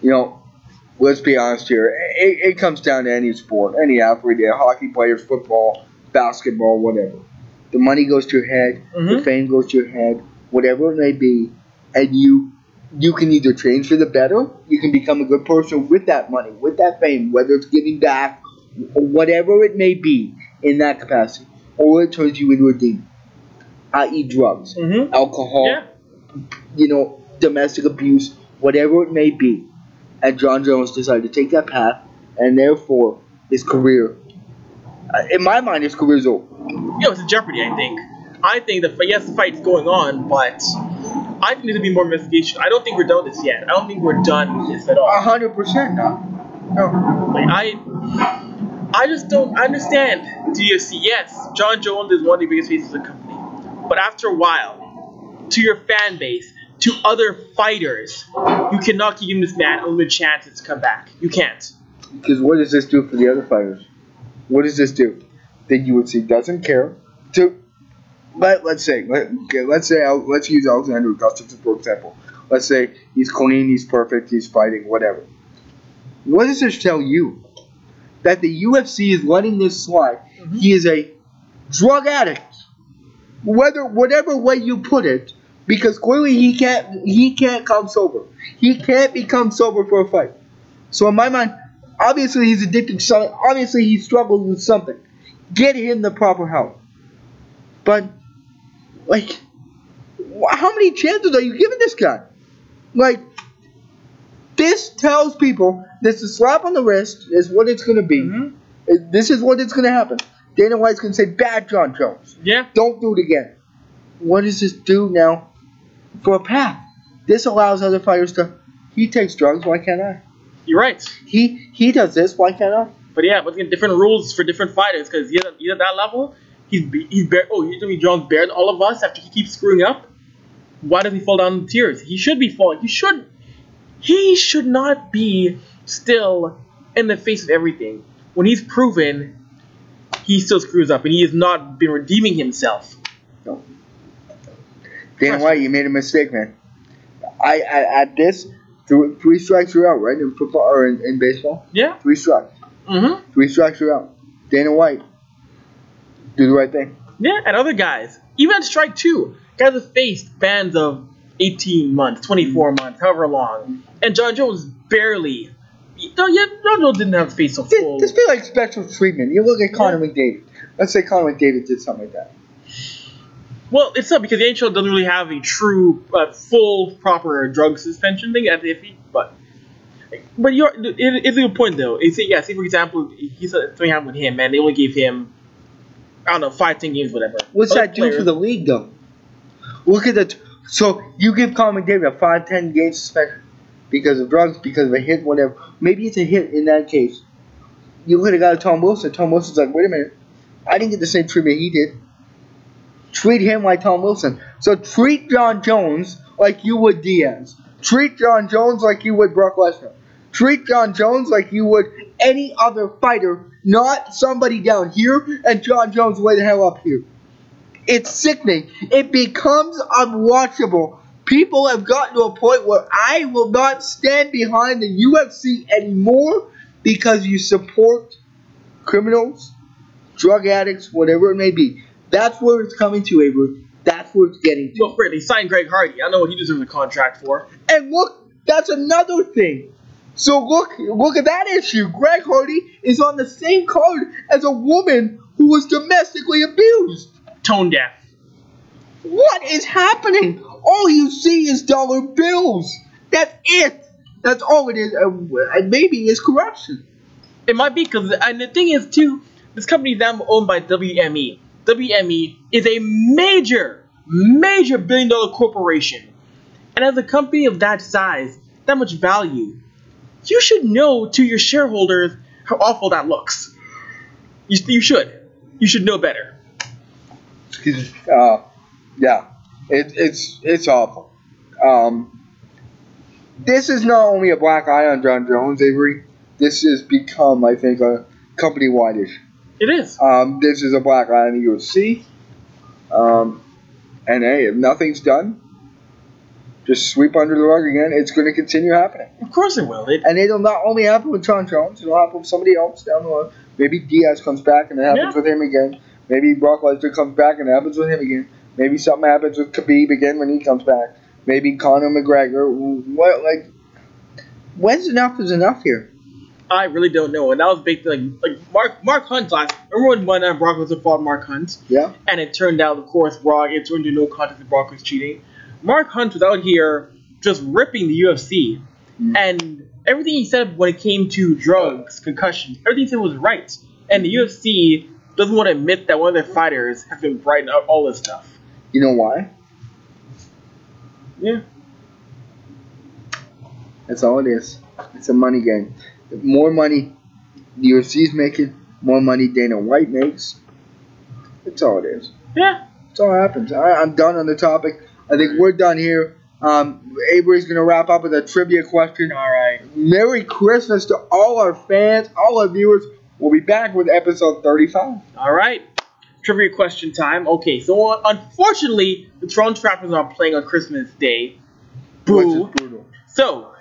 You know, let's be honest here. It, it comes down to any sport, any athlete, hockey players, football, basketball, whatever. The money goes to your head. Mm-hmm. The fame goes to your head. Whatever it may be, and you you can either change for the better, you can become a good person with that money, with that fame, whether it's giving back, whatever it may be in that capacity, or it turns you into a demon. that is drugs, mm-hmm. alcohol, yeah. you know, domestic abuse, whatever it may be. And John Jones decided to take that path, and therefore his career, in my mind, his career is over. You know, it's a jeopardy, I think. I think that, yes, the fight's going on, but I think there'll be more investigation. I don't think we're done with this yet. I don't think we're done with this at all. A hundred percent, no. No. Like, I I just don't understand. Do you see? Yes, John Jones is one of the biggest faces of the company. But after a while, to your fan base, to other fighters, you cannot give this man a little chances to come back. You can't. Because what does this do for the other fighters? What does this do? The U F C doesn't care. To let let's say let okay, let's say let's use Alexander Augustin for example. Let's say he's clean, he's perfect, he's fighting, whatever. What does this tell you? That the U F C is letting this slide. Mm-hmm. He is a drug addict, whether whatever way you put it, because clearly he can't he can't come sober. He can't become sober for a fight. So in my mind, obviously he's addicted to something. Obviously he struggles with something. Get him the proper help. But, like, how many chances are you giving this guy? Like, this tells people this is a slap on the wrist is what it's going to be. Mm-hmm. This is what it's going to happen. Dana White's going to say, bad John Jones. Yeah. Don't do it again. What does this do now for a path? This allows other fighters to, he takes drugs, why can't I? You're right. He he does this, why can't I? But yeah, but again, different rules for different fighters because he's, he's at that level. He's he's bare, oh, he's going to be Jones bare all of us after he keeps screwing up. Why does he fall down in tears? He should be falling. He should. He should not be still in the face of everything. When he's proven, he still screws up, and he has not been redeeming himself. No. Dan White, you made a mistake, man. I, I at this th- three strikes you're out, right? In football or in, in baseball? Yeah. Three strikes. Mm-hmm. Three strikes you're out. Dana White, do the right thing. Yeah, and other guys, even at strike two, guys have faced bans of eighteen months, twenty-four months, however long. And John Jones barely. No, yeah, John Jones didn't have to face a full. This be like special treatment. You look at Connor yeah. McDavid. Let's say Connor McDavid did something like that. Well, it's not because the N H L doesn't really have a true, uh, full, proper drug suspension thing at the iffy. But, but you're, it, it's a good point, though. It's, yeah, say, for example, he said something happened with him, man. They only gave him, I don't know, five, ten games, whatever. What's Other that do players, for the league, though? Look at that. So you give Connor McDavid a five, ten game suspension because of drugs, because of a hit, whatever. Maybe it's a hit in that case. You look at a guy like Tom Wilson. Tom Wilson's like, wait a minute. I didn't get the same treatment he did. Treat him like Tom Wilson. So treat John Jones like you would Diaz. Treat John Jones like you would Brock Lesnar. Treat John Jones like you would any other fighter, not somebody down here and John Jones way the hell up here. It's sickening. It becomes unwatchable. People have gotten to a point where I will not stand behind the U F C anymore because you support criminals, drug addicts, whatever it may be. That's where it's coming to, Avery. That's where it's getting to. Well, Fred, they signed Greg Hardy. I know what he deserves a contract for. And look, that's another thing. So look, look at that issue. Greg Hardy is on the same card as a woman who was domestically abused. Tone deaf. What is happening? All you see is dollar bills. That's it. That's all it is. And maybe it's corruption. It might be because, and the thing is too, this company is now owned by W M E. W M E is a major, major billion dollar corporation. And as a company of that size, that much value, you should know to your shareholders how awful that looks. You, you should. You should know better. Uh, yeah, it, it's it's awful. Um, this is not only a black eye on John Jones, Avery. This has become, I think, a company-wide issue. It is. Um, this is a black eye on the U F C. Um, and hey, if nothing's done, just sweep under the rug again. It's going to continue happening. Of course it will. It- and it'll not only happen with John Jones. It'll happen with somebody else down the road. Maybe Diaz comes back and it happens yeah. with him again. Maybe Brock Lesnar comes back and it happens with him again. Maybe something happens with Khabib again when he comes back. Maybe Conor McGregor. What, like, when's enough is enough here? I really don't know. And that was big thing. Like, like Mark Mark Hunt last. Everyone won and Brock Lesnar fought Mark Hunt. Yeah. And it turned out, of course, Brock. It turned into no contest that Brock was cheating. Mark Hunt was out here just ripping the U F C. Mm. And everything he said when it came to drugs, concussions, everything he said was right. And the U F C doesn't want to admit that one of their fighters has been brightened up all this stuff. You know why? Yeah. That's all it is. It's a money game. The more money the U F C is making, more money Dana White makes. That's all it is. Yeah. That's all that happens. I, I'm done on the topic. I think we're done here. Um, Avery's going to wrap up with a trivia question. All right. Merry Christmas to all our fans, all our viewers. We'll be back with episode thirty-five. All right. Trivia question time. Okay, so unfortunately, the Toronto Raptors are playing on Christmas Day. Boo. Which is brutal. So,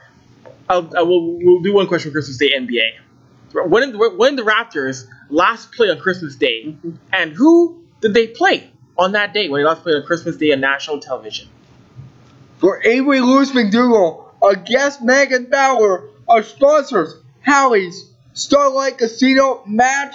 I'll, I will, we'll do one question on Christmas Day, N B A. When did the Raptors last play on Christmas Day? Mm-hmm. And who did they play on that day when he last played on Christmas Day on national television? For Avery Lewis McDougall, a guest Megan Fowler, our sponsors, Hallie's, Starlight Casino, Match,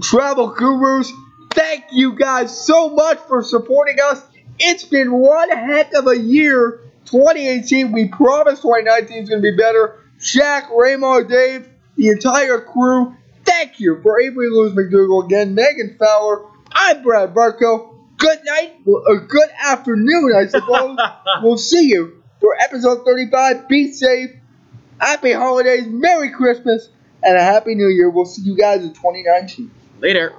Travel Gurus, thank you guys so much for supporting us. It's been one heck of a year. twenty eighteen, we promise twenty nineteen is going to be better. Shaq, Raymond, Dave, the entire crew, thank you for Avery Lewis McDougall again, Megan Fowler. I'm Brad Barker. Good night, or good afternoon, I suppose. We'll see you for episode thirty-five. Be safe. Happy holidays. Merry Christmas. And a happy new year. We'll see you guys in twenty nineteen. Later.